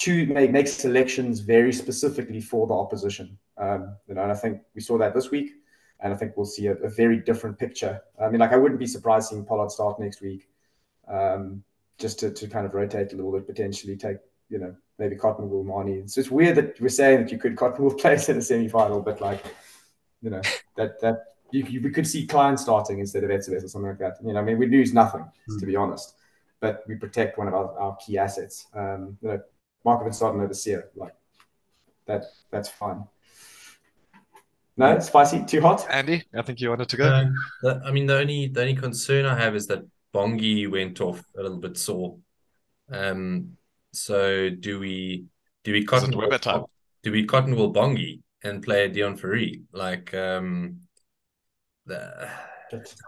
to make, make selections very specifically for the opposition. Um, you know, and I think we saw that this week, and I think we'll see a, a very different picture. I mean, like, I wouldn't be surprised seeing Pollard start next week, um, just to, to kind of rotate a little bit, potentially take, you know, maybe Cottonwool, Marnie. So it's weird that we're saying that you could Cottonwool players in a semi-final, but like, you know, that that you, you we could see Klein starting instead of Etzeves or something like that. You know, I mean, we lose nothing mm. to be honest, but we protect one of our, our key assets. Um, you know, Marco van Staden over Seer, like that. That's fine. No, spicy, too hot. Andy, I think you wanted to go. Uh, the, I mean, the only the only concern I have is that Bongi went off a little bit sore. Um. So do we do we cotton wool, do we cotton wool Bongi and play Dion Ferry? Like um the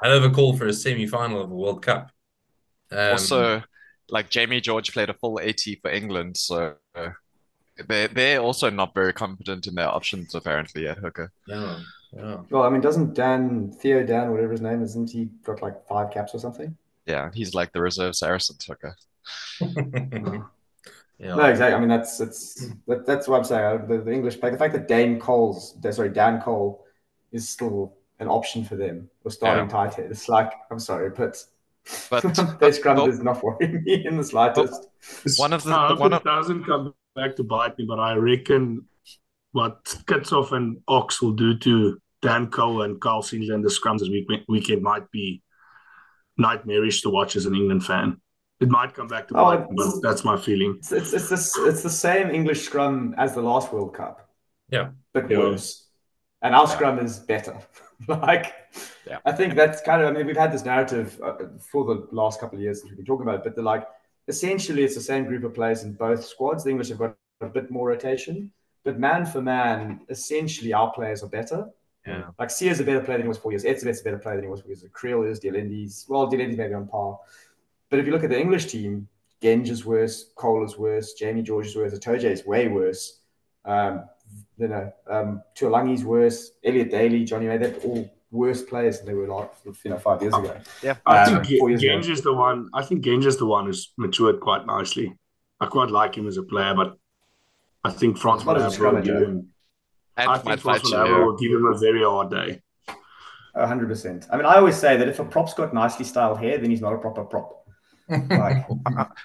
hell of a call for a semi-final of a World Cup. Um, also, like Jamie George played a full eighty for England, so they're they're also not very competent in their options apparently at hooker. Yeah, yeah. Well, I mean, doesn't Dan Theo Dan, whatever his name is, isn't he got like five caps or something? Yeah, he's like the reserve Saracens hooker. Yeah. No, exactly. I mean, that's it's that, that's what I'm saying. The, the English play, the fact that Dan Cole's, sorry, Dan Cole is still an option for them or starting yeah. tight head. It's like, I'm sorry, but, but their scrum but, does not worry me in the slightest. One of the, I the one of... doesn't come back to bite me, but I reckon what Kitsoff and Ox will do to Dan Cole and Carl Singler in the scrums this weekend might be nightmarish to watch as an England fan. It might come back to oh, bite, but that's my feeling. It's it's, it's, this, it's the same English scrum as the last World Cup. Yeah. But worse. And our yeah. scrum is better. like, yeah. I think that's kind of, I mean, we've had this narrative uh, for the last couple of years that we've been talking about it, but the, like, essentially it's the same group of players in both squads. The English have got a bit more rotation, but man for man, essentially our players are better. Yeah. Like, C is a better player than he was four years. Ed's a better player than he was four years. Creel is, D'Alendi's, well, D'Alendi's maybe on par. But if you look at the English team, Genge is worse, Cole is worse, Jamie George is worse, Atoje is way worse. Um, you know, um, Tuolangi's worse, Elliot Daly, Johnny May, they're all worse players than they were like, you know, five years ago. Yeah, I um, think G- Genge is the one. I think Genge is the one who's matured quite nicely. I quite like him as a player, but I think France will have will give him. I think France will give him a very hard day. A hundred percent. I mean, I always say that if a prop's got nicely styled hair, then he's not a proper prop. Like,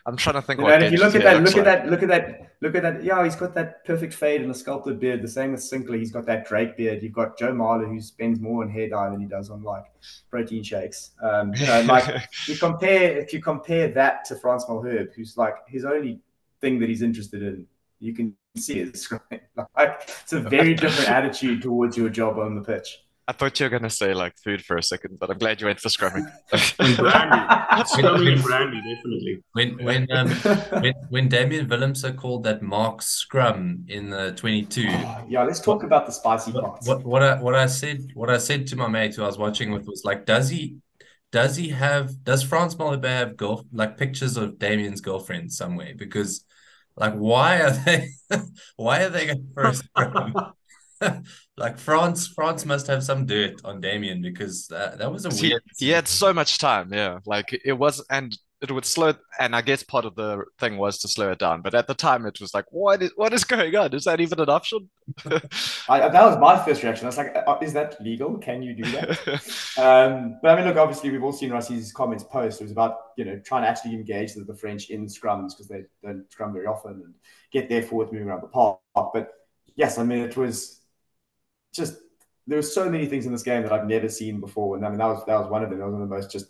I'm trying to think. You know, if you look at that, look like. at that, look at that, look at that. Yeah, he's got that perfect fade and a sculpted beard. The same with Sinkley, he's got that Drake beard. You've got Joe Marler, who spends more on hair dye than he does on like protein shakes. Um, you know, like you compare if you compare that to Frans Malherbe, who's like his only thing that he's interested in. You can see it's right? Like it's a very different attitude towards your job on the pitch. I thought you were going to say, like, food for a second, but I'm glad you went for scrumming. brandy. Scrumming brandy, definitely. When when, um, when when Damien Willemse called that Mark scrum in the twenty-two. Oh, yeah, let's talk what, about the spicy what, parts. What, what, I, what, I said, what I said to my mate who I was watching with was, like, does he does he have, does Frans Malherbe have, girl, like, pictures of Damien's girlfriend somewhere? Because, like, why are they, why are they going for a scrum? Like France, France must have some dirt on Damien because that, that was a weird. He, he had so much time, yeah. Like it was, and it would slow. And I guess part of the thing was to slow it down. But at the time, it was like, what is what is going on? Is that even an option? I, that was my first reaction. I was like, is that legal? Can you do that? um, but I mean, look, obviously, we've all seen Rassie's comments post. It was about you know trying to actually engage the, the French in scrums because they don't scrum very often and get their forwards moving around the park. But yes, I mean, it was. Just there were so many things in this game that I've never seen before, and I mean that was that was one of them. That was one of the most just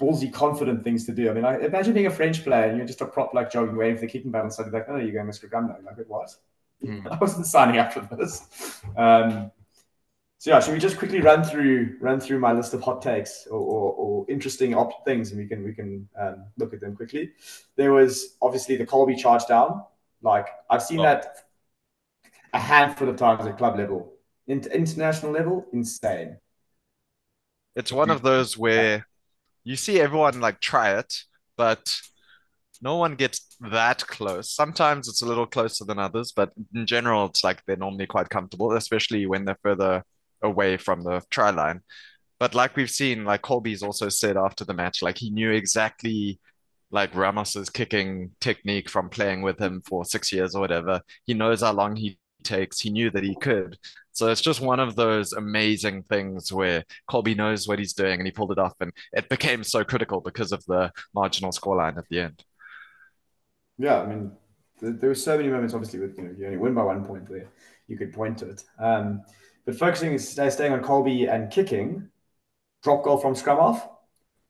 ballsy, confident things to do. I mean, I, imagine being a French player and you're just a prop like jogging, waiting for the kicking battle, and suddenly like, oh, you're going to scrum now. Like it was. Mm. I wasn't signing up for this. Um, so yeah, should we just quickly run through run through my list of hot takes or, or, or interesting op- things, and we can we can um, look at them quickly. There was obviously the Colby charge down. Like I've seen oh. that a handful of times at club level. International level, insane. It's one of those where you see everyone like try it, but no one gets that close. Sometimes it's a little closer than others, but in general, it's like they're normally quite comfortable, especially when they're further away from the try line. But like we've seen, like Colby's also said after the match, like he knew exactly like Ramos's kicking technique from playing with him for six years or whatever. He knows how long he takes. He knew that he could. So it's just one of those amazing things where Colby knows what he's doing and he pulled it off, and it became so critical because of the marginal scoreline at the end. Yeah, I mean, th- there were so many moments, obviously, with you know, you only win by one point there, you could point to it. Um, but focusing is staying on Colby and kicking, drop goal from scrum off.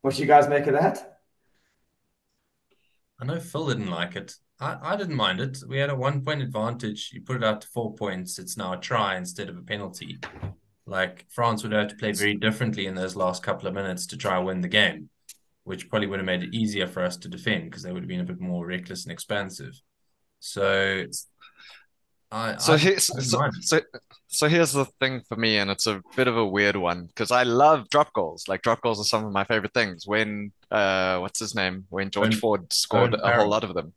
What do you guys make of that? I know Phil didn't like it. I didn't mind it. We had a one-point advantage. You put it out to four points. It's now a try instead of a penalty. Like, France would have to play very differently in those last couple of minutes to try and win the game, which probably would have made it easier for us to defend because they would have been a bit more reckless and expansive. So, I, so, I, here, I so, so, so here's the thing for me, and it's a bit of a weird one because I love drop goals. Like, drop goals are some of my favorite things. When, uh, what's his name? When George when, Ford scored a whole lot of them.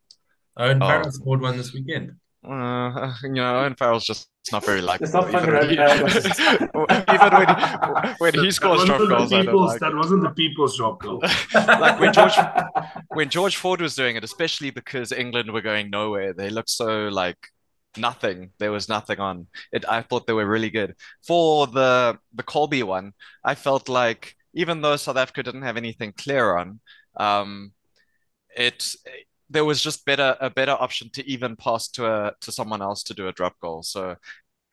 Owen oh. Farrell scored one this weekend. Uh, you know, Owen Farrell's just not very likable. It's not fun around Even when, when he scores drop goals, I don't like. That wasn't the people's drop goal. Like when George, when George Ford was doing it, especially because England were going nowhere, they looked so like nothing. There was nothing on it. I thought they were really good. For the the Colby one, I felt like even though South Africa didn't have anything clear on, um, it. there was just better a better option to even pass to a to someone else to do a drop goal. So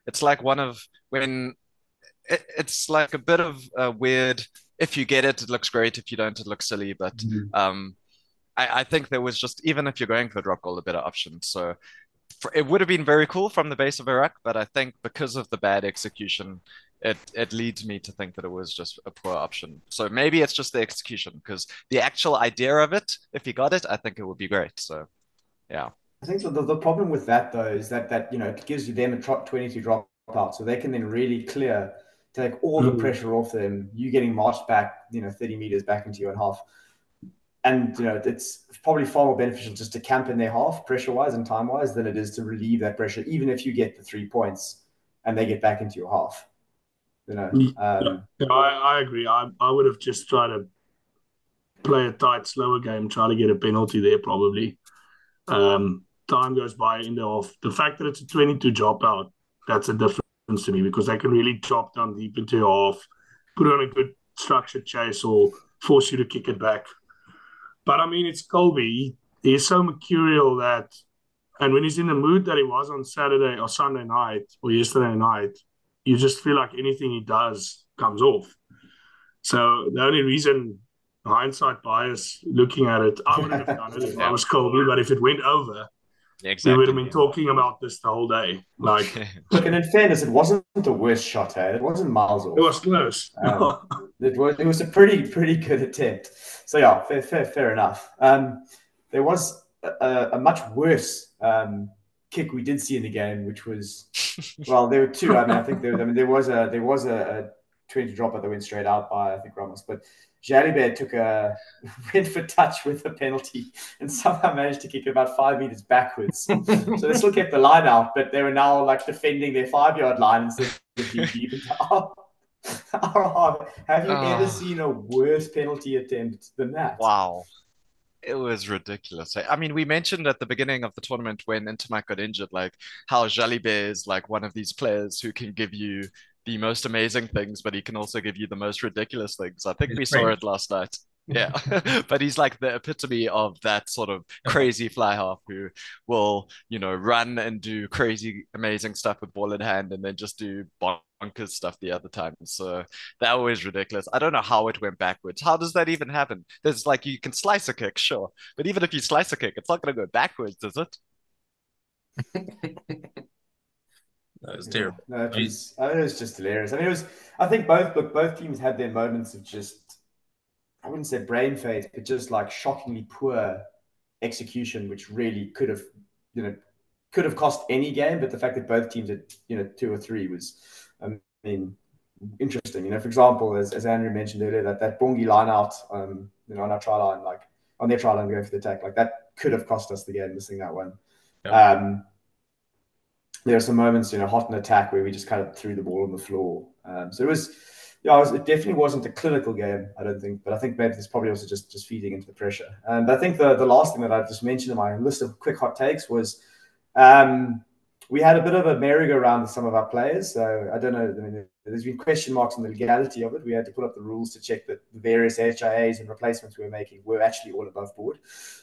it's like one of when it, it's like a bit of a weird, if you get it, it looks great. If you don't, it looks silly. But mm-hmm. um, I, I think there was just, even if you're going for the drop goal, a better option. So for, it would have been very cool from the base of Iraq, but I think because of the bad execution, it, it leads me to think that it was just a poor option. So maybe it's just the execution, because the actual idea of it, if you got it, I think it would be great. So, yeah. I think the, the problem with that, though, is that, that you know, it gives you them a twenty-two drop out, so they can then really clear, take all the pressure off them, you getting marched back, you know, thirty meters back into your half. And, you know, it's probably far more beneficial just to camp in their half pressure-wise and time-wise than it is to relieve that pressure, even if you get the three points and they get back into your half. You know, um, yeah, I, I agree. I, I would have just tried to play a tight, slower game, try to get a penalty there probably. Um, time goes by in the half. The fact that it's a twenty-two dropout, that's a difference to me, because they can really drop down deep into your half, put on a good structured chase or force you to kick it back. But, I mean, it's Colby. He is so mercurial that, and when he's in the mood that he was on Saturday or Sunday night or yesterday night, you just feel like anything he does comes off. So the only reason, hindsight bias, looking at it, I wouldn't have done it if I was Colby, but if it went over, exactly, we would have been talking about this the whole day. Like, look, and in fairness, it wasn't the worst shot. Eh? It wasn't miles off. It was close. Um, it was. It was a pretty, pretty good attempt. So yeah, fair, fair, fair enough. Um, there was a, a much worse um, kick we did see in the game, which was, well, there were two. I mean, I think there. I mean, there was a there was a, a twenty dropper that went straight out by I think Ramos, but Jalibert took a went for touch with a penalty and somehow managed to kick it about five meters backwards. So they still kept the line out, but they were now like defending their five-yard line instead of deep. Oh, oh, have you oh. ever seen a worse penalty attempt than that? Wow. It was ridiculous. I mean, we mentioned at the beginning of the tournament when Intermac got injured, like how Jalibert is like one of these players who can give you the most amazing things, but he can also give you the most ridiculous things. I think he's we saw French. It last night. Yeah. But he's like the epitome of that sort of crazy fly half who will, you know, run and do crazy, amazing stuff with ball in hand and then just do bonkers stuff the other time. So that was ridiculous. I don't know how it went backwards. How does that even happen? There's like, you can slice a kick, sure. But even if you slice a kick, it's not going to go backwards, is it? That was terrible. Yeah, no, it was, I mean, it was just hilarious. I mean, it was, I think both, look, both teams had their moments of just, I wouldn't say brain fade, but just like shockingly poor execution, which really could have, you know, could have cost any game. But the fact that both teams had, you know, two or three was, I mean, interesting. You know, for example, as, as Andrew mentioned earlier, that, that Bongi line out, um, you know, on our try line, like on their try line going for the attack, like that could have cost us the game, missing that one. Yeah. Um, there are some moments, you know, hot in attack where we just kind of threw the ball on the floor. Um, so it was, yeah, it, was, it definitely wasn't a clinical game, I don't think. But I think maybe it's probably also just, just feeding into the pressure. And I think the, the last thing that I just mentioned in my list of quick hot takes was um, we had a bit of a merry-go-round with some of our players. So I don't know. I mean, there's been question marks on the legality of it. We had to pull up the rules to check that the various H I As and replacements we were making were actually all above board.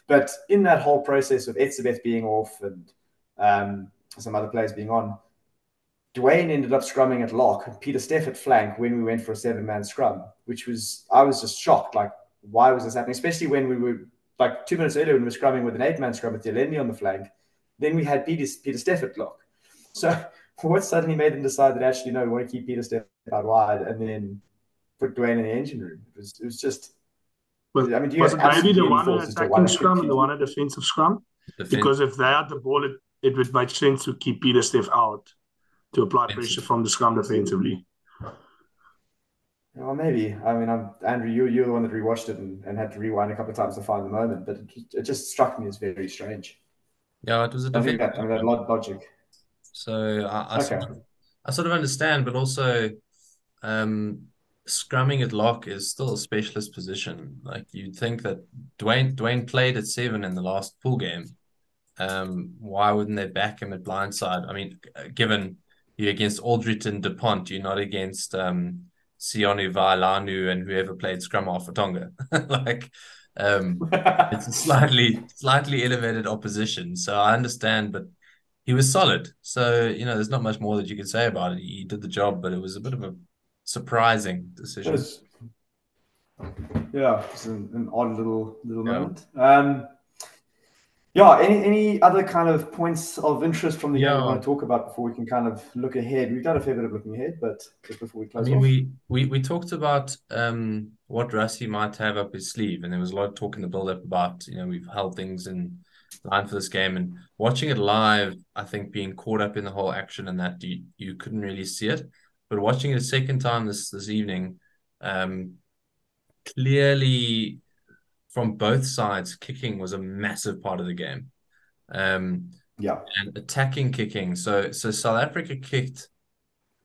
But in that whole process of Etzebeth being off and um, – some other players being on, Dwayne ended up scrumming at lock and Peter Steff at flank when we went for a seven-man scrum, which was, I was just shocked. Like, why was this happening? Especially when we were, like, two minutes earlier when we were scrumming with an eight-man scrum with Delaney on the flank. Then we had Peter, Peter Steff at lock. So what suddenly made them decide that, actually, no, we want to keep Peter Steff out wide and then put Dwayne in the engine room? It was, it was just... Well, I mean, do you was it maybe the one at attacking scrum and the one at defensive scrum? Defense. Because if they had the ball... It- it would make sense to keep Peter Steff out to apply pressure from the scrum defensively. Well, maybe. I mean, I'm, Andrew, you, you're the one that rewatched it and, and had to rewind a couple of times to find the moment, but it, it just struck me as very strange. Yeah, it was a different... I think that, I mean, that logic. So I, I, okay. sort of, I sort of understand, but also um, scrumming at lock is still a specialist position. Like, you'd think that Dwayne, Dwayne played at seven in the last pool game. Um, why wouldn't they back him at blindside? I mean, given you're against Aldrit and DuPont, you're not against um, Sionu Vailanu and whoever played scrum half for Tonga. Like, um, it's a slightly, slightly elevated opposition. So I understand, but he was solid. So, you know, there's not much more that you can say about it. He did the job, but it was a bit of a surprising decision. Yeah, it's an, an odd little little yeah. moment. Um, yeah, any any other kind of points of interest from the yeah. game you want to talk about before we can kind of look ahead? We've done a fair bit of looking ahead, but just before we close I mean, off. We, we, we talked about um, what Rassie might have up his sleeve, and there was a lot of talk in the build-up about, you know, we've held things in line for this game, and watching it live, I think being caught up in the whole action and that, you, you couldn't really see it. But watching it a second time this, this evening, um, clearly from both sides, kicking was a massive part of the game. Um, yeah. And attacking kicking. So so South Africa kicked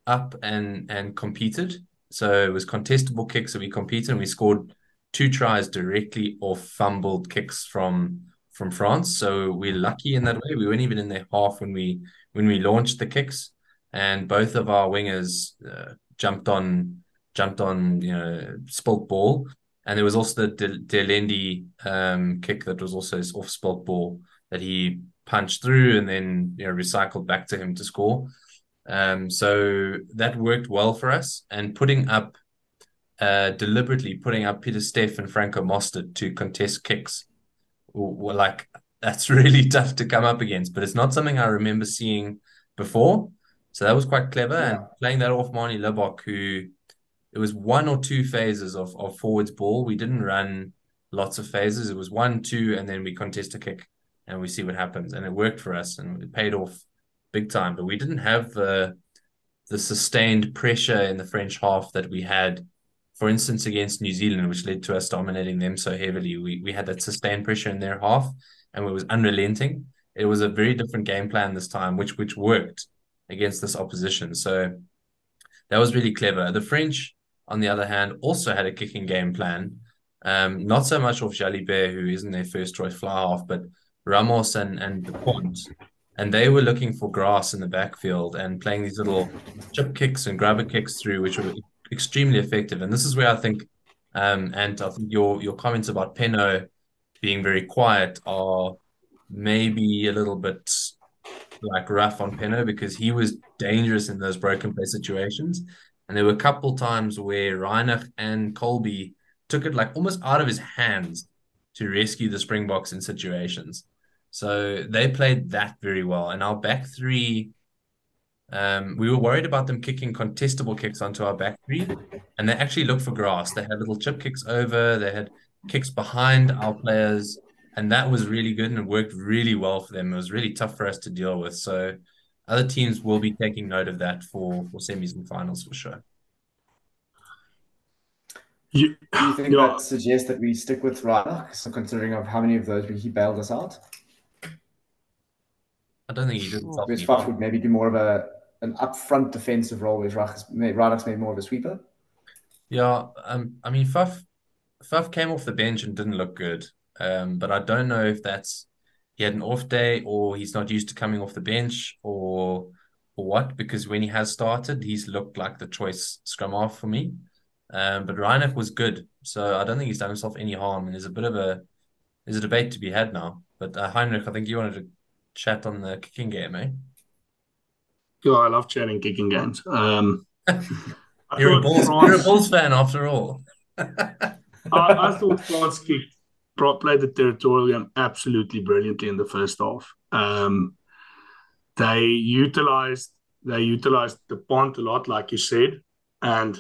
up and, and competed. So it was contestable kicks that we competed, and we scored two tries directly off fumbled kicks from from France. So we're lucky in that way. We weren't even in their half when we when we launched the kicks. And both of our wingers uh, jumped on, jumped on, you know, spilt ball. And there was also the Delendi um, kick that was also his off spilt ball that he punched through and then, you know, recycled back to him to score. Um, so that worked well for us. And putting up, uh, deliberately putting up Peter Steff and Franco Mostert to contest kicks, were like, that's really tough to come up against. But it's not something I remember seeing before. So that was quite clever. Yeah. And playing that off Marnie Libok, who it was one or two phases of, of forwards ball. We didn't run lots of phases. It was one, two, and then we contest a kick and we see what happens. And it worked for us and it paid off big time. But we didn't have uh, the sustained pressure in the French half that we had, for instance, against New Zealand, which led to us dominating them so heavily. We, we had that sustained pressure in their half and it was unrelenting. It was a very different game plan this time, which which worked against this opposition. So that was really clever. The French, on the other hand, also had a kicking game plan. Um, not so much off Jalibert, who isn't their first choice fly half, but Ramos and, and Dupont. And they were looking for grass in the backfield and playing these little chip kicks and grubber kicks through, which were extremely effective. And this is where I think, um, and I think your, your comments about Benno being very quiet are maybe a little bit like rough on Benno, because he was dangerous in those broken play situations. And there were a couple times where Heinrich and Colby took it like almost out of his hands to rescue the Springboks in situations. So they played that very well. And our back three, um, we were worried about them kicking contestable kicks onto our back three, and they actually looked for grass. They had little chip kicks over, they had kicks behind our players, and that was really good and it worked really well for them. It was really tough for us to deal with. So other teams will be taking note of that for, for semis and finals for sure. You, Do you think yeah. that suggests that we stick with Raynal, so considering of how many of those he bailed us out? I don't think he did. Whereas Faf would maybe do more of a an upfront defensive role, whereas Raynal's maybe more of a sweeper. Yeah, um, I mean, Faf, Faf came off the bench and didn't look good. Um, but I don't know if that's he had an off day or he's not used to coming off the bench or or what, because when he has started, he's looked like the choice scrum half for me. Um, but Reinach was good. So I don't think he's done himself any harm. And there's a bit of a there's a debate to be had now. But uh, Heinrich, I think you wanted to chat on the kicking game, eh? Yeah, I love chatting kicking games. Um, you're, a Bulls, France, you're a Bulls fan after all. I, I thought France kicked. Played the territorial game absolutely brilliantly in the first half. Um, they utilized they utilized the punt a lot, like you said. And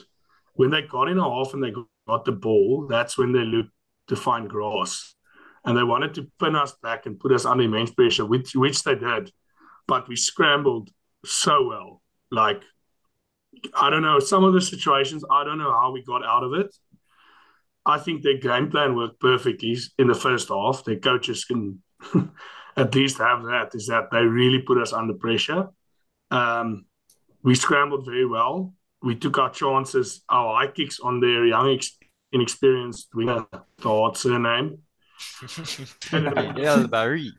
when they got in a half and they got the ball, that's when they looked to find grass. And they wanted to pin us back and put us under immense pressure, which which they did. But we scrambled so well. Like, I don't know, some of the situations, I don't know how we got out of it. I think their game plan worked perfectly in the first half. Their coaches can at least have that, is that they really put us under pressure. Um, we scrambled very well. We took our chances, our high kicks on their young, inexperienced winger, the hard surname. Barry.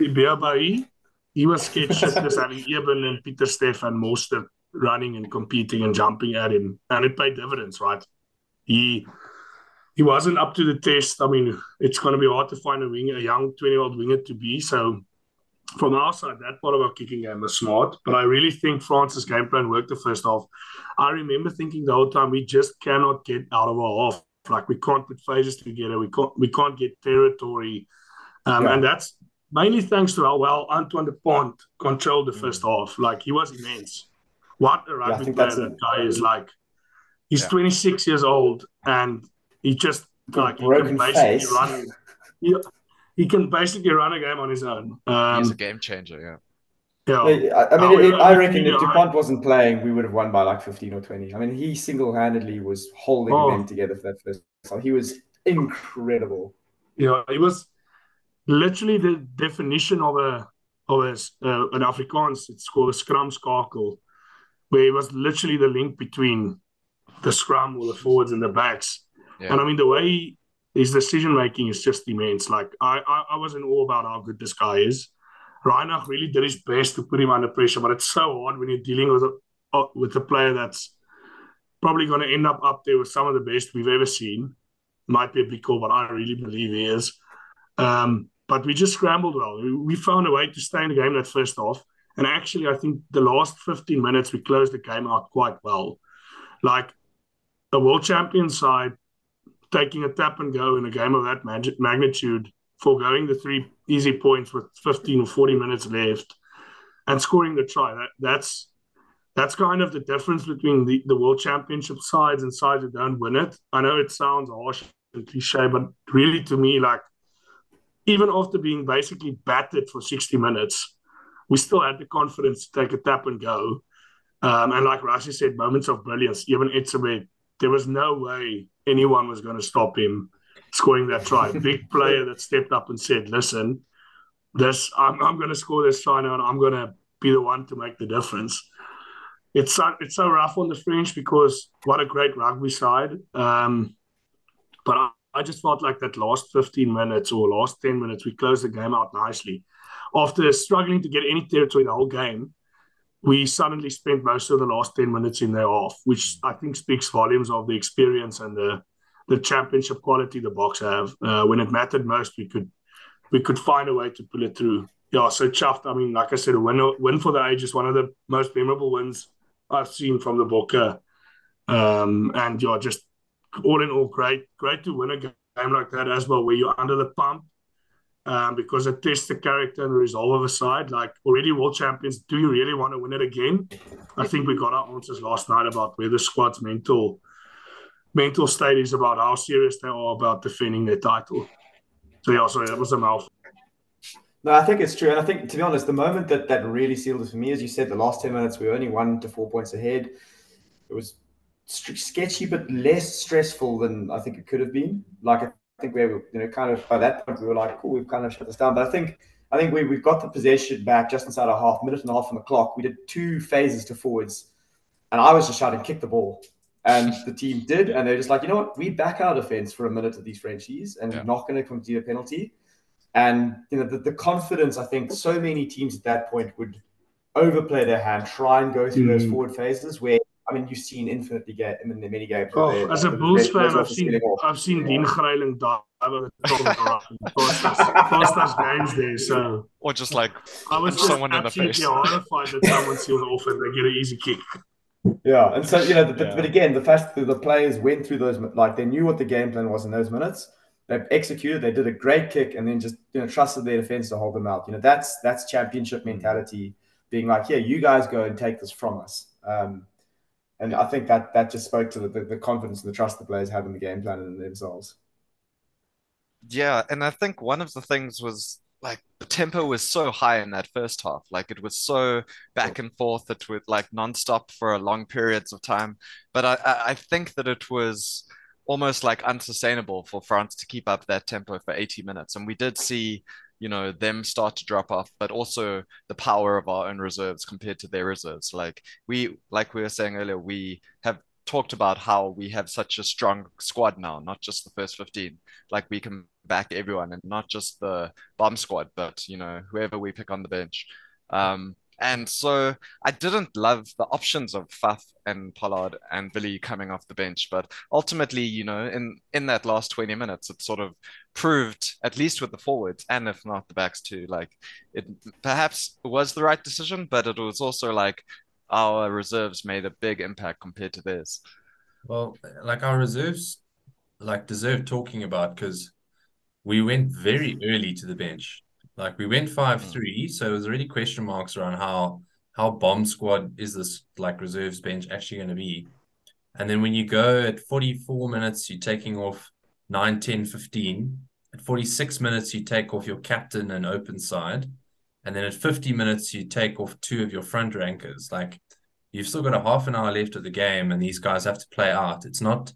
Barry. He was sketched as having Eben and Peter Steff and Mostert running and competing and jumping at him. And it paid dividends, right? He... He wasn't up to the test. I mean, it's going to be hard to find a winger, a young twenty-year-old winger to be. So from our side, that part of our kicking game was smart. But I really think France's game plan worked the first half. I remember thinking the whole time, we just cannot get out of our half. Like, we can't put phases together. We can't we can't get territory. Um, yeah. And that's mainly thanks to how well Antoine de Pont controlled the first half. Like, he was immense. What a rugby yeah, player that it. guy is like. He's yeah. twenty-six years old, and he just, like, he can basically face. run. He, he can basically run a game on his own. Um, He's a game changer, yeah. Yeah. I mean, it, it, I reckon if DuPont wasn't playing, we would have won by like fifteen or twenty. I mean, he single-handedly was holding oh. them together for that first half. He was incredible. Yeah, he was literally the definition of a of a, uh, an Afrikaans. It's called a scrum skakel, where he was literally the link between the scrum or the forwards and the backs. Yeah. And I mean, the way he, his decision-making is just immense. Like, I, I, I was in awe about how good this guy is. Reinach really did his best to put him under pressure, but it's so hard when you're dealing with a uh, with a player that's probably going to end up up there with some of the best we've ever seen. Might be a big call, but I really believe he is. Um, but we just scrambled well. We, we found a way to stay in the game that first half, and actually, I think the last fifteen minutes we closed the game out quite well. Like, a world champion side taking a tap and go in a game of that mag- magnitude. Forgoing the three easy points with fifteen or forty minutes left and scoring the try. That, that's that's kind of the difference between the, the World Championship sides and sides that don't win it. I know it sounds harsh and cliche, but really to me, like, even after being basically battered for sixty minutes, we still had the confidence to take a tap and go. Um, and like Rassie said, moments of brilliance. Even Etzebeth, there was no way anyone was going to stop him scoring that try. Big player that stepped up and said, listen, this I'm, I'm going to score this try now, and I'm going to be the one to make the difference. It's so, it's so rough on the French because what a great rugby side. Um, but I, I just felt like that last fifteen minutes or last ten minutes, we closed the game out nicely. After struggling to get any territory the whole game, we suddenly spent most of the last ten minutes in their half, which I think speaks volumes of the experience and the the championship quality the Boks have. Uh, when it mattered most, we could we could find a way to pull it through. Yeah, so chuffed. I mean, like I said, a win, win for the ages, one of the most memorable wins I've seen from the Bokke. Um, and yeah, just all in all, great. Great to win a game like that as well, where you're under the pump um, because it tests the character and the resolve of a side. Like, already world champions, do you really want to win it again? I think we got our answers last night about where the squad's mental mental state is, about how serious they are about defending their title. So yeah, sorry, that was a mouthful. No, I think it's true. And I think, to be honest, the moment that that really sealed it for me, as you said, the last ten minutes, we were only one to four points ahead. It was st- sketchy, but less stressful than I think it could have been. Like, I think we were, you know, kind of by that point, we were like, cool, we've kind of shut this down. But I think, I think we, we've got the possession back just inside a half, minute and a half on the clock. We did two phases to forwards. And I was just shouting, kick the ball. And the team did, and they're just like, you know what? We back our defense for a minute at these Frenchies, and yeah. not going to concede a penalty. And you know the, the confidence. I think so many teams at that point would overplay their hand, try and go through mm. those forward phases. Where, I mean, you've seen infinitely ga- in the many games. Oh, as a Bulls fan, I've seen I've seen Dean Greiling die over the top past us games there. So or just like I was just someone in the face. Horrified that someone sealed off and they get an easy kick. Yeah, and so, you know, the, yeah. but again, the fact that the players went through those, like, they knew what the game plan was in those minutes. They executed, they did a great kick, and then just, you know, trusted their defense to hold them out. You know, that's that's championship mentality, being like, yeah, you guys go and take this from us. Um, and I think that that just spoke to the, the, the confidence and the trust the players have in the game plan and in themselves. Yeah, and I think one of the things was, like, the tempo was so high in that first half. Like, it was so back and forth. It was like nonstop for long periods of time. But I, I think that it was almost like unsustainable for France to keep up that tempo for eighty minutes. And we did see, you know, them start to drop off, but also the power of our own reserves compared to their reserves. Like we, like we were saying earlier, we have talked about how we have such a strong squad now, not just the first fifteen. Like, we can back everyone, and not just the bomb squad, but, you know, whoever we pick on the bench. Um, and so I didn't love the options of Faf and Pollard and Billy coming off the bench, but ultimately, you know, in, in that last twenty minutes, it sort of proved, at least with the forwards, and if not the backs too, like, it perhaps was the right decision, but it was also like, our reserves made a big impact compared to theirs. Well, like, our reserves like deserve talking about, because we went very early to the bench. Like we went five three, so it was already question marks around how how bomb squad is this like reserves bench actually going to be. And then when you go at forty-four minutes, you're taking off nine, ten, fifteen. At forty-six minutes, you take off your captain and open side. And then at fifty minutes, you take off two of your front rankers. Like you've still got a half an hour left of the game and these guys have to play out. It's not,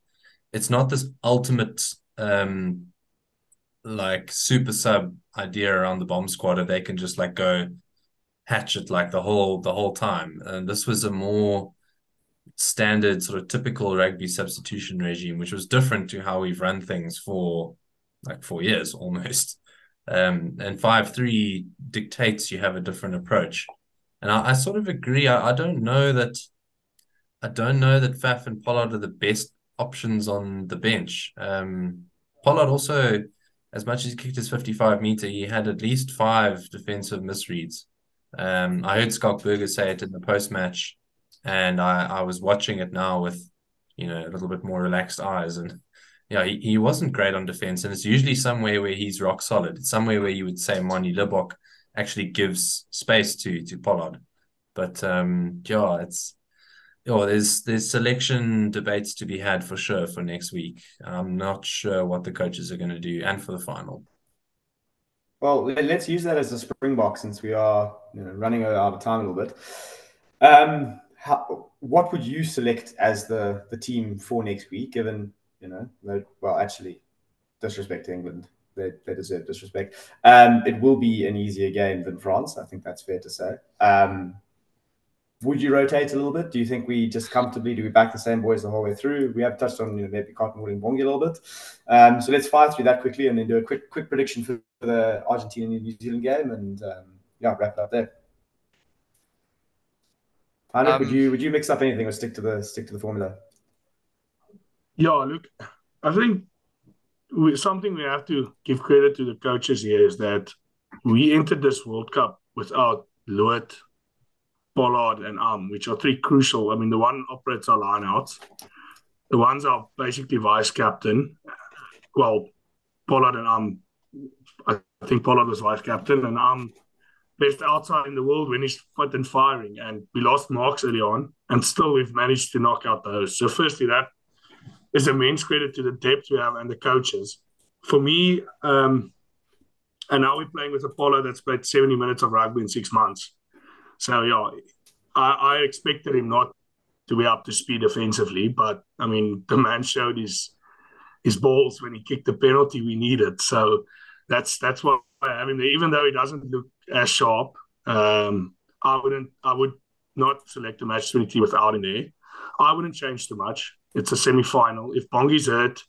it's not this ultimate um like super sub idea around the bomb squad if they can just like go hatchet like the whole the whole time. And this was a more standard sort of typical rugby substitution regime, which was different to how we've run things for like four years almost. Um, and five three dictates you have a different approach. And I, I sort of agree. I, I don't know that I don't know that Faf and Pollard are the best options on the bench. Um, Pollard also, as much as he kicked his fifty-five meter, he had at least five defensive misreads. Um, I heard Skalkberger say it in the post-match, and I, I was watching it now with, you know, a little bit more relaxed eyes. And, you know, he, he wasn't great on defense, and it's usually somewhere where he's rock solid. It's somewhere where you would say Moni Libok actually gives space to to Pollard. But, um, yeah, it's oh, there's, there's selection debates to be had for sure for next week. I'm not sure what the coaches are going to do, and for the final. Well, let's use that as a springbok, since we are, you know, running out of time a little bit. Um, how, what would you select as the, the team for next week, given, you know, no, well, actually, disrespect to England. They, they deserve disrespect. Um, it will be an easier game than France. I think that's fair to say. Um, would you rotate a little bit? Do you think we just comfortably, do we back the same boys the whole way through? We have touched on, you know, maybe Cottonwood and Bongi a little bit. Um, so let's fire through that quickly and then do a quick quick prediction for the Argentina and New Zealand game, and um, yeah, wrap it up there. Heinrich, um, would you would you mix up anything or stick to the stick to the formula? Yeah, look, I think we, something we have to give credit to the coaches here is that we entered this World Cup without Lewitt, Pollard and Arm, which are three crucial. I mean, the one operates our lineouts. The ones are basically vice-captain. Well, Pollard and Arm, I think Pollard was vice-captain, and Arm best outside in the world when he's fit and firing. And we lost marks early on, and still we've managed to knock out the host. So firstly, that is immense credit to the depth we have and the coaches. For me, um, and now we're playing with a Pollard that's played seventy minutes of rugby in six months. So, yeah, I, I expected him not to be up to speed offensively. But, I mean, the man showed his his balls when he kicked the penalty we needed. So that's that's what I mean. Even though he doesn't look as sharp, um, I wouldn't I would not select a match twenty-three without him there. I wouldn't change too much. It's a semi-final. If Bongi's hurt,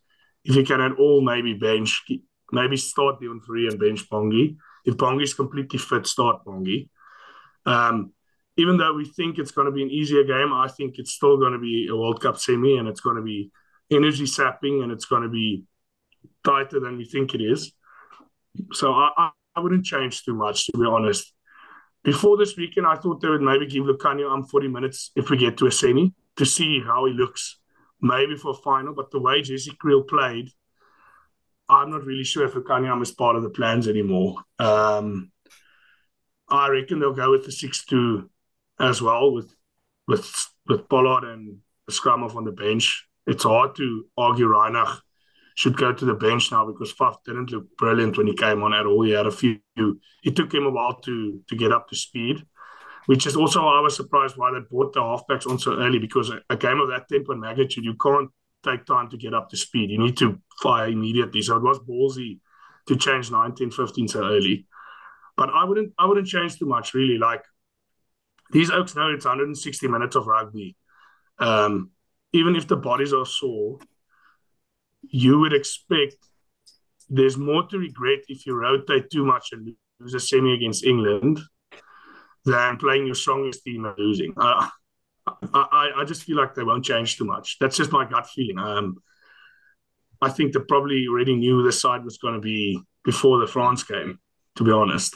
if he can at all maybe bench, maybe start Dion Free and bench Bongi. If Bongi's completely fit, start Bongi. Um, even though we think it's going to be an easier game, I think it's still going to be a World Cup semi, and it's going to be energy sapping, and it's going to be tighter than we think it is. So I, I wouldn't change too much, to be honest. Before this weekend, I thought they would maybe give Lucanio um forty minutes if we get to a semi to see how he looks, maybe for a final. But the way Jesse Creel played, I'm not really sure if Lucanio um is part of the plans anymore. Um, I reckon they'll go with the six two as well, with with with Pollard and Skramov on the bench. It's hard to argue Reinach should go to the bench now, because Faf didn't look brilliant when he came on at all. He had a few. It took him a while to, to get up to speed, which is also I was surprised why they brought the halfbacks on so early, because a, a game of that tempo and magnitude, you can't take time to get up to speed. You need to fire immediately. So it was ballsy to change nineteen fifteen so early. But I wouldn't I wouldn't change too much, really. Like, these Oaks know it's one hundred sixty minutes of rugby. Um, even if the bodies are sore, you would expect there's more to regret if you rotate too much and lose a semi against England than playing your strongest team and losing. I, I, I just feel like they won't change too much. That's just my gut feeling. Um, I think they probably already knew the side was going to be before the France game, to be honest.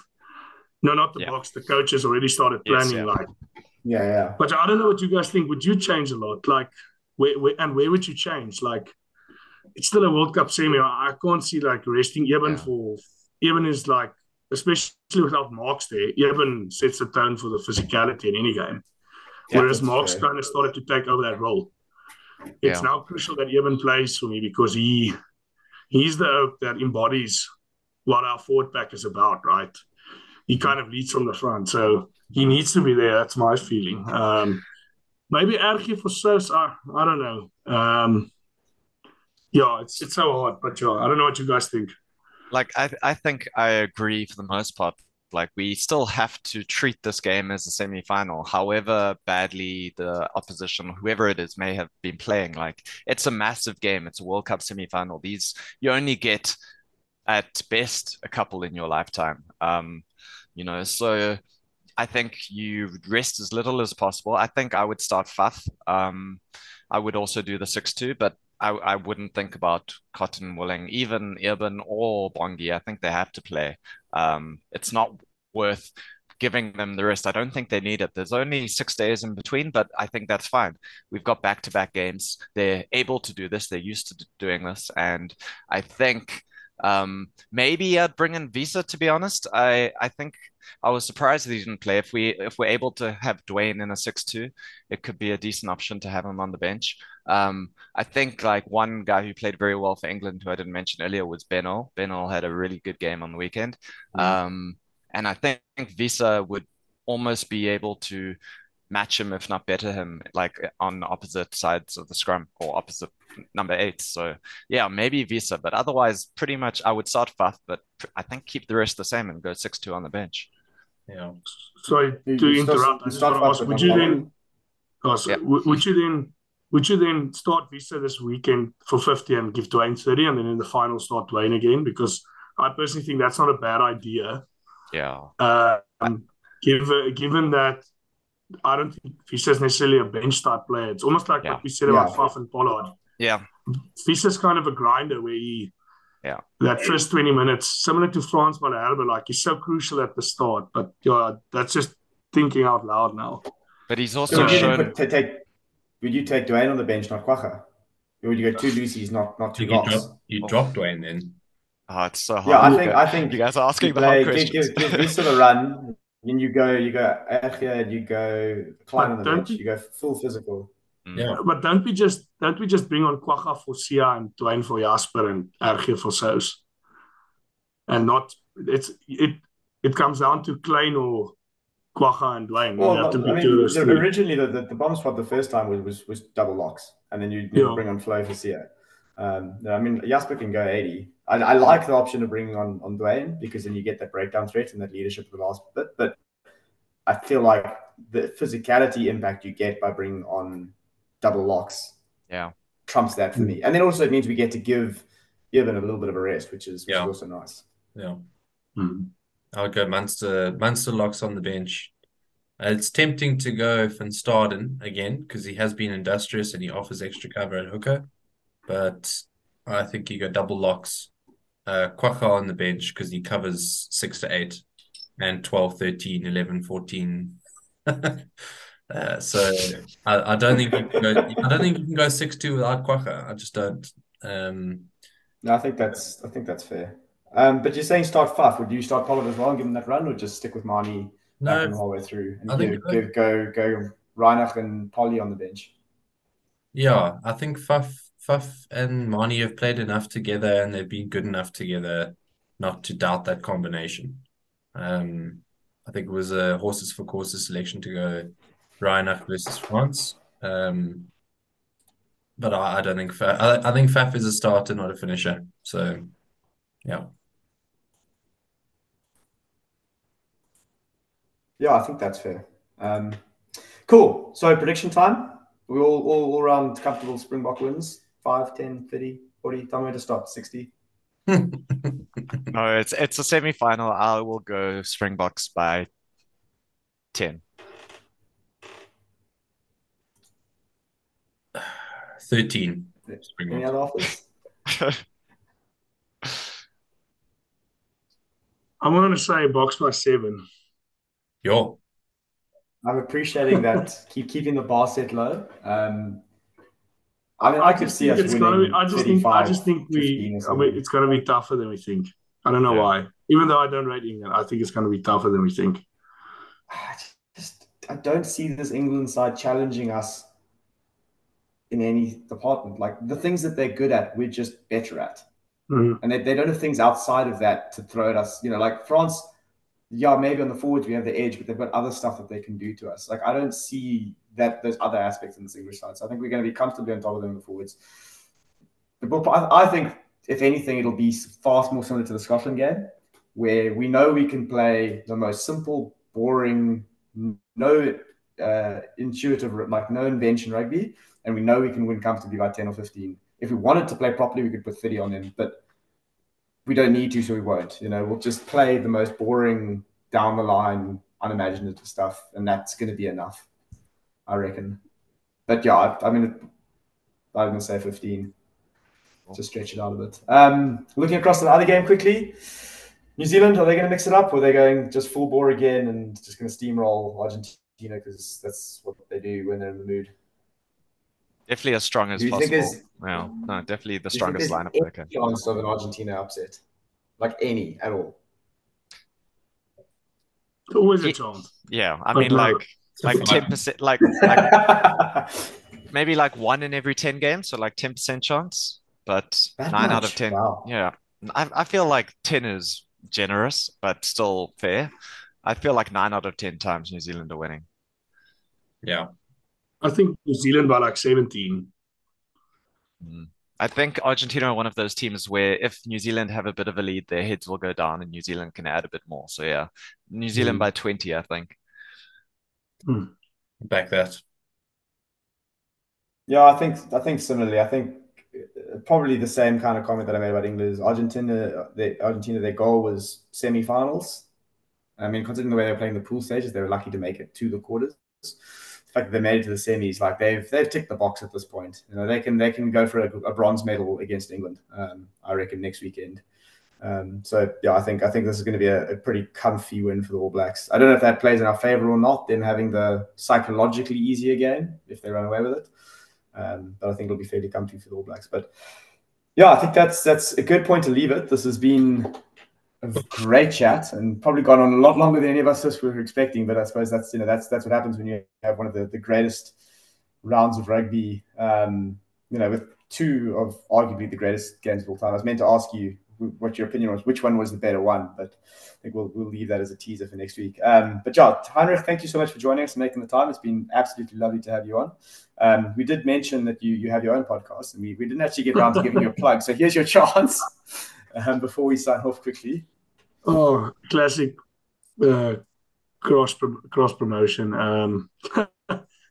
No, not the yeah. box. The coaches already started planning. Yes, yeah. Like, yeah, yeah. But I don't know what you guys think. Would you change a lot? Like, where, where and where would you change? Like, it's still a World Cup semi. I can't see like resting Eben yeah. for Eben is like, especially without Marks there, Eben sets the tone for the physicality in any game. Yeah, whereas Marks kind of started to take over that role. It's yeah. now crucial that Eben plays for me because he he's the hope that embodies what our forward pack is about, right? He kind of leads from the front. So he needs to be there. That's my feeling. Um, maybe Ergie for Sos, I, I don't know. Um, yeah, it's it's so hard. But yeah, I don't know what you guys think. Like, I I think I agree for the most part. Like, we still have to treat this game as a semi-final, however badly the opposition, whoever it is, may have been playing. Like, it's a massive game. It's a World Cup semi-final. These, you only get, at best, a couple in your lifetime. Um, you know, so I think you rest as little as possible. I think I would start Faf. Um, I would also do the six two, but I, I wouldn't think about Cotton, Willing, even Eben or Bongi. I think they have to play. Um, it's not worth giving them the rest. I don't think they need it. There's only six days in between, but I think that's fine. We've got back-to-back games. They're able to do this. They're used to doing this. And I think um, maybe I'd bring in Visa, to be honest. I, I think I was surprised that he didn't play. If, we, if we're able to have Dwayne in a six two, it could be a decent option to have him on the bench. Um, I think like one guy who played very well for England, who I didn't mention earlier, was Benno. Benno had a really good game on the weekend. Mm-hmm. Um, and I think Visa would almost be able to match him, if not better him, like on opposite sides of the scrum or opposite number eight. So yeah, maybe Visa, but otherwise pretty much I would start Faf, but I think keep the rest the same and go six two on the bench. Yeah. Sorry to interrupt. I just want to ask, would you then, oh, so yeah. would you then, Would you then start Visa this weekend for fifty and give Dwayne thirty, and then in the final start Dwayne again? Because I personally think that's not a bad idea. Yeah. Uh, um, given, given that I don't think Visa is necessarily a bench type player. It's almost like yeah. what we said about yeah. Faf and Pollard. Yeah. Visa's kind of a grinder where he, yeah. that first twenty minutes, similar to France Malherbe, like he's so crucial at the start. But yeah, that's just thinking out loud now. But he's also so shown... Put, take, Would you take Dwayne on the bench, not Quagga? Or would you go two Lucy's, not not two Goss? You, drop, you oh. drop Dwayne then. Oh, it's so hard. Yeah, I think I think you guys are asking the hard questions. Give Visa the run, then you go you go Ergia, you go Klein on the bench, you go full physical. Yeah, but don't we just don't we just bring on Quagga for Sia and Dwayne for Jasper and Ergia for Sous? And not it's it it comes down to Klein or Quagga and Dwayne. Well, not, I mean, the, originally, the, the, the bomb spot the first time was was, was double locks, and then you yeah. bring on Flo for Sia. Um, I mean, Jasper can go eighty. I, I like the option of bringing on, on Dwayne because then you get that breakdown threat and that leadership for the last bit. But I feel like the physicality impact you get by bringing on double locks yeah. trumps that for mm-hmm. me. And then also it means we get to give Eben a little bit of a rest, which is, which yeah. is also nice. Yeah. Mm-hmm. I'll go Munster, Munster locks on the bench. Uh, it's tempting to go Van Staden again because he has been industrious and he offers extra cover at hooker. But I think you go double locks. Uh, Quagga on the bench because he covers six to eight and twelve, thirteen, eleven, fourteen. uh, so I, I don't think you can go, I don't think you can go six two without Quagga. I just don't. Um, no, I think that's I think that's fair. Um, but you're saying start Faf. Would you start Pollard as well and give him that run, or just stick with Marnie no, the whole way through? And I think go, go, go, go Reinach and Polly on the bench. Yeah, I think Faf, Faf and Marnie have played enough together and they've been good enough together not to doubt that combination. Um, I think it was a horses for courses selection to go Reinach versus France. Um, but I, I don't think Faf, I, I think Faf is a starter, not a finisher. So, yeah. Yeah, I think that's fair. Um, cool. So prediction time. We all all, all round comfortable Springbok wins. five, ten, thirty, forty. Tell me where to stop. sixty. No, it's it's a semi-final. I will go Springboks by ten. thirteen. Springbok. Any other offers? I'm going to say box by seven. Yo. I'm appreciating that. Keep keeping the bar set low. Um, I mean, I could see us winning. I just think I just think we I mean, it's going to be tougher than we think. I don't know yeah. why. Even though I don't rate England, I think it's going to be tougher than we think. I just I don't see this England side challenging us in any department. Like, the things that they're good at, we're just better at. Mm-hmm. And they, they don't have things outside of that to throw at us. You know, like France, yeah, maybe on the forwards we have the edge, but they've got other stuff that they can do to us. Like, I don't see that those other aspects in this English side. So I think we're going to be comfortably on top of them in the forwards. But I, I think, if anything, it'll be far more similar to the Scotland game, where we know we can play the most simple, boring, no uh, intuitive, like no invention rugby, and we know we can win comfortably by ten or fifteen. If we wanted to play properly, we could put thirty on them, but we don't need to, so we won't. You know, we'll just play the most boring, down the line, unimaginative stuff, and that's going to be enough, I reckon. But yeah, I, I mean, I would say fifteen to stretch it out a bit. Um, looking across the other game quickly, New Zealand, are they going to mix it up, or are they going just full bore again and just going to steamroll Argentina because that's what they do when they're in the mood? Definitely as strong as possible. Well, no, definitely the strongest lineup they can. Any chance of an Argentina upset? Like, any at all? Always a chance. Yeah, I mean, like, like ten percent, like, like maybe like one in every ten games, so like ten percent chance. But nine out of ten, yeah, I I feel like ten is generous, but still fair. I feel like nine out of ten times New Zealand are winning. Yeah. I think New Zealand by like seventeen. I think Argentina are one of those teams where if New Zealand have a bit of a lead, their heads will go down and New Zealand can add a bit more. So yeah, New Zealand mm. by twenty, I think. Mm. Back that. Yeah, I think I think similarly. I think probably the same kind of comment that I made about England is Argentina, they, Argentina, their goal was semi-finals. I mean, considering the way they were playing the pool stages, they were lucky to make it to the quarters. Like, they made it to the semis. Like, they've they've ticked the box at this point. You know, they can they can go for a, a bronze medal against England. Um, I reckon next weekend. Um, so yeah, I think I think this is going to be a, a pretty comfy win for the All Blacks. I don't know if that plays in our favour or not. Them having the psychologically easier game if they run away with it. Um, but I think it'll be fairly comfy for the All Blacks. But yeah, I think that's that's a good point to leave it. This has been a great chat and probably gone on a lot longer than any of us were expecting, but I suppose that's you know that's that's what happens when you have one of the, the greatest rounds of rugby, um, you know, with two of arguably the greatest games of all time. I was meant to ask you what your opinion was, which one was the better one, but I think we'll we'll leave that as a teaser for next week. Um, but yeah, Heinrich, thank you so much for joining us and making the time. It's been absolutely lovely to have you on. Um, we did mention that you you have your own podcast, and we, we didn't actually get around to giving you a plug, so here's your chance um, before we sign off quickly. Oh, classic uh, cross cross promotion. Um, I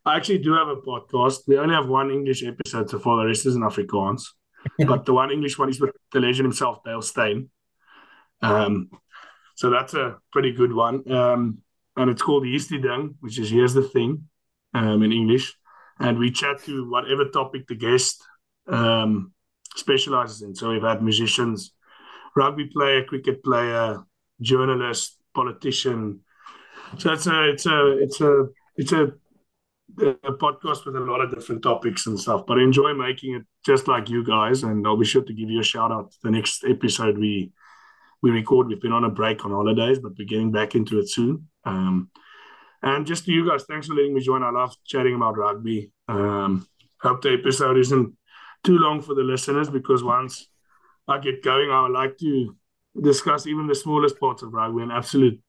actually do have a podcast. We only have one English episode so far. The rest is in Afrikaans. But the one English one is with the legend himself, Dale Steyn. Um, so that's a pretty good one. Um, and it's called Here's die Ding, which is Here's the Thing um, in English. And we chat to whatever topic the guest um, specializes in. So we've had musicians, rugby player, cricket player, journalist, politician. So it's a it's a it's a it's a, a podcast with a lot of different topics and stuff. But I enjoy making it, just like you guys, and I'll be sure to give you a shout out the next episode we we record. We've been on a break on holidays, but we're getting back into it soon. Um, and just to you guys, thanks for letting me join. I love chatting about rugby. Um, hope the episode isn't too long for the listeners, because once I get going, I would like to discuss even the smallest parts of rugby. I'm an absolute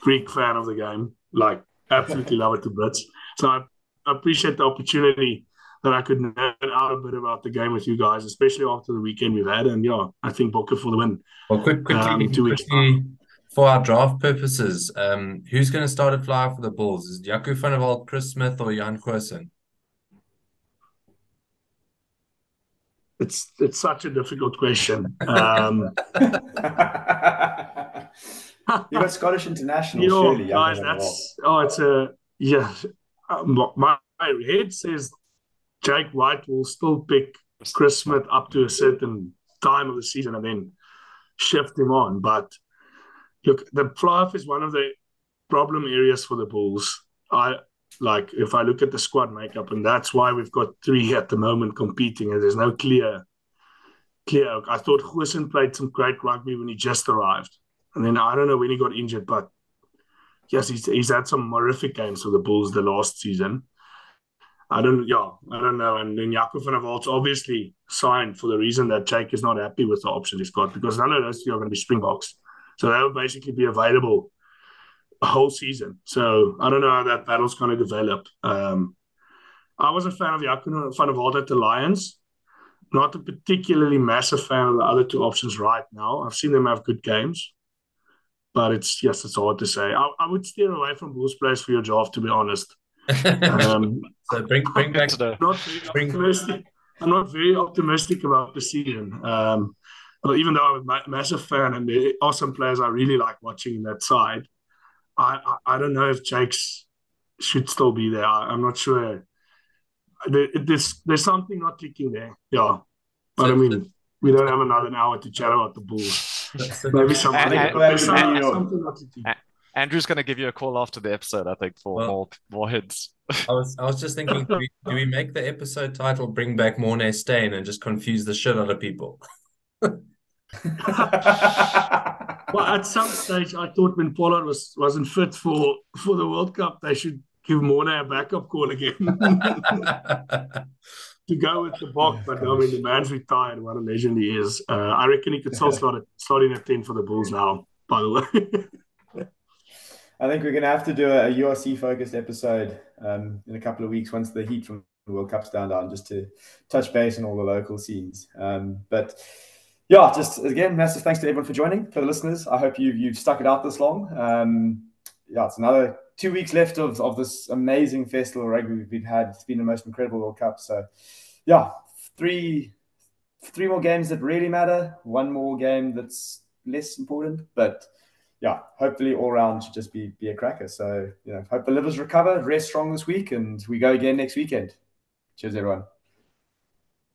Greek fan of the game. Like, absolutely love it to bits. So I appreciate the opportunity that I could nerd out a bit about the game with you guys, especially after the weekend we've had. And, yeah, I think Boca for the win. Well, quick, quickly, um, two weeks quickly for our draft purposes, um, who's going to start a flyer for the Bulls? Is it Jaco van der Walt, Chris Smith, or Jan Corson? It's it's such a difficult question. Um, you got Scottish international, you know, surely. Guys, that's, oh, it's a yeah. My head says Jake White will still pick Chris Smith up to a certain time of the season and then shift him on. But look, the playoff is one of the problem areas for the Bulls. I like if I look at the squad makeup, and that's why we've got three at the moment competing, and there's no clear, clear. I thought Goosen played some great rugby when he just arrived, and then I don't know when he got injured, but yes, he's he's had some horrific games for the Bulls the last season. I don't, yeah, I don't know. And then Jaco van der Walt obviously signed for the reason that Jake is not happy with the option he's got, because none of those two are going to be Springboks, so they will basically be available a whole season. So I don't know how that battle's going to develop. Um, I was a fan of Jaco van der Walt at the Lions. Not a particularly massive fan of the other two options right now. I've seen them have good games, but it's yes, it's hard to say. I, I would steer away from Bulls players for your draft, to be honest. Um, so bring bring back the. Not bring optimistic. I'm not very optimistic about the season. Um, even though I'm a massive fan and there are some players I really like watching in that side, I, I, I don't know if Jake's should still be there. I, I'm not sure. There, there's there's something not clicking there. Yeah, but so, I mean, the, we don't have another hour to chat about the Bulls. Maybe something. And, and, maybe something, and, something not clicking. And, Andrew's going to give you a call after the episode, I think, for well, more more hints. I was I was just thinking, do we, do we make the episode title "Bring Back Mornay Stain" and just confuse the shit out of people? Well, at some stage, I thought when Pollard was wasn't fit for for the World Cup, they should give Mornay a backup call again to go with the Bok. But I mean, the man's retired. What a legend he is! Uh, I reckon he could still start at, start in at ten for the Bulls now. By the way. I think we're going to have to do a, a U R C-focused episode um, in a couple of weeks once the heat from the World Cup's down, down just to touch base on all the local scenes. Um, but, yeah, just, again, massive thanks to everyone for joining, for the listeners. I hope you've, you've stuck it out this long. Um, yeah, it's another two weeks left of, of this amazing festival of rugby we've had. It's been the most incredible World Cup. So, yeah, three, three more games that really matter, one more game that's less important, but... yeah, hopefully all round should just be be a cracker. So, you know, hope the livers recover, rest strong this week, and we go again next weekend. Cheers, everyone.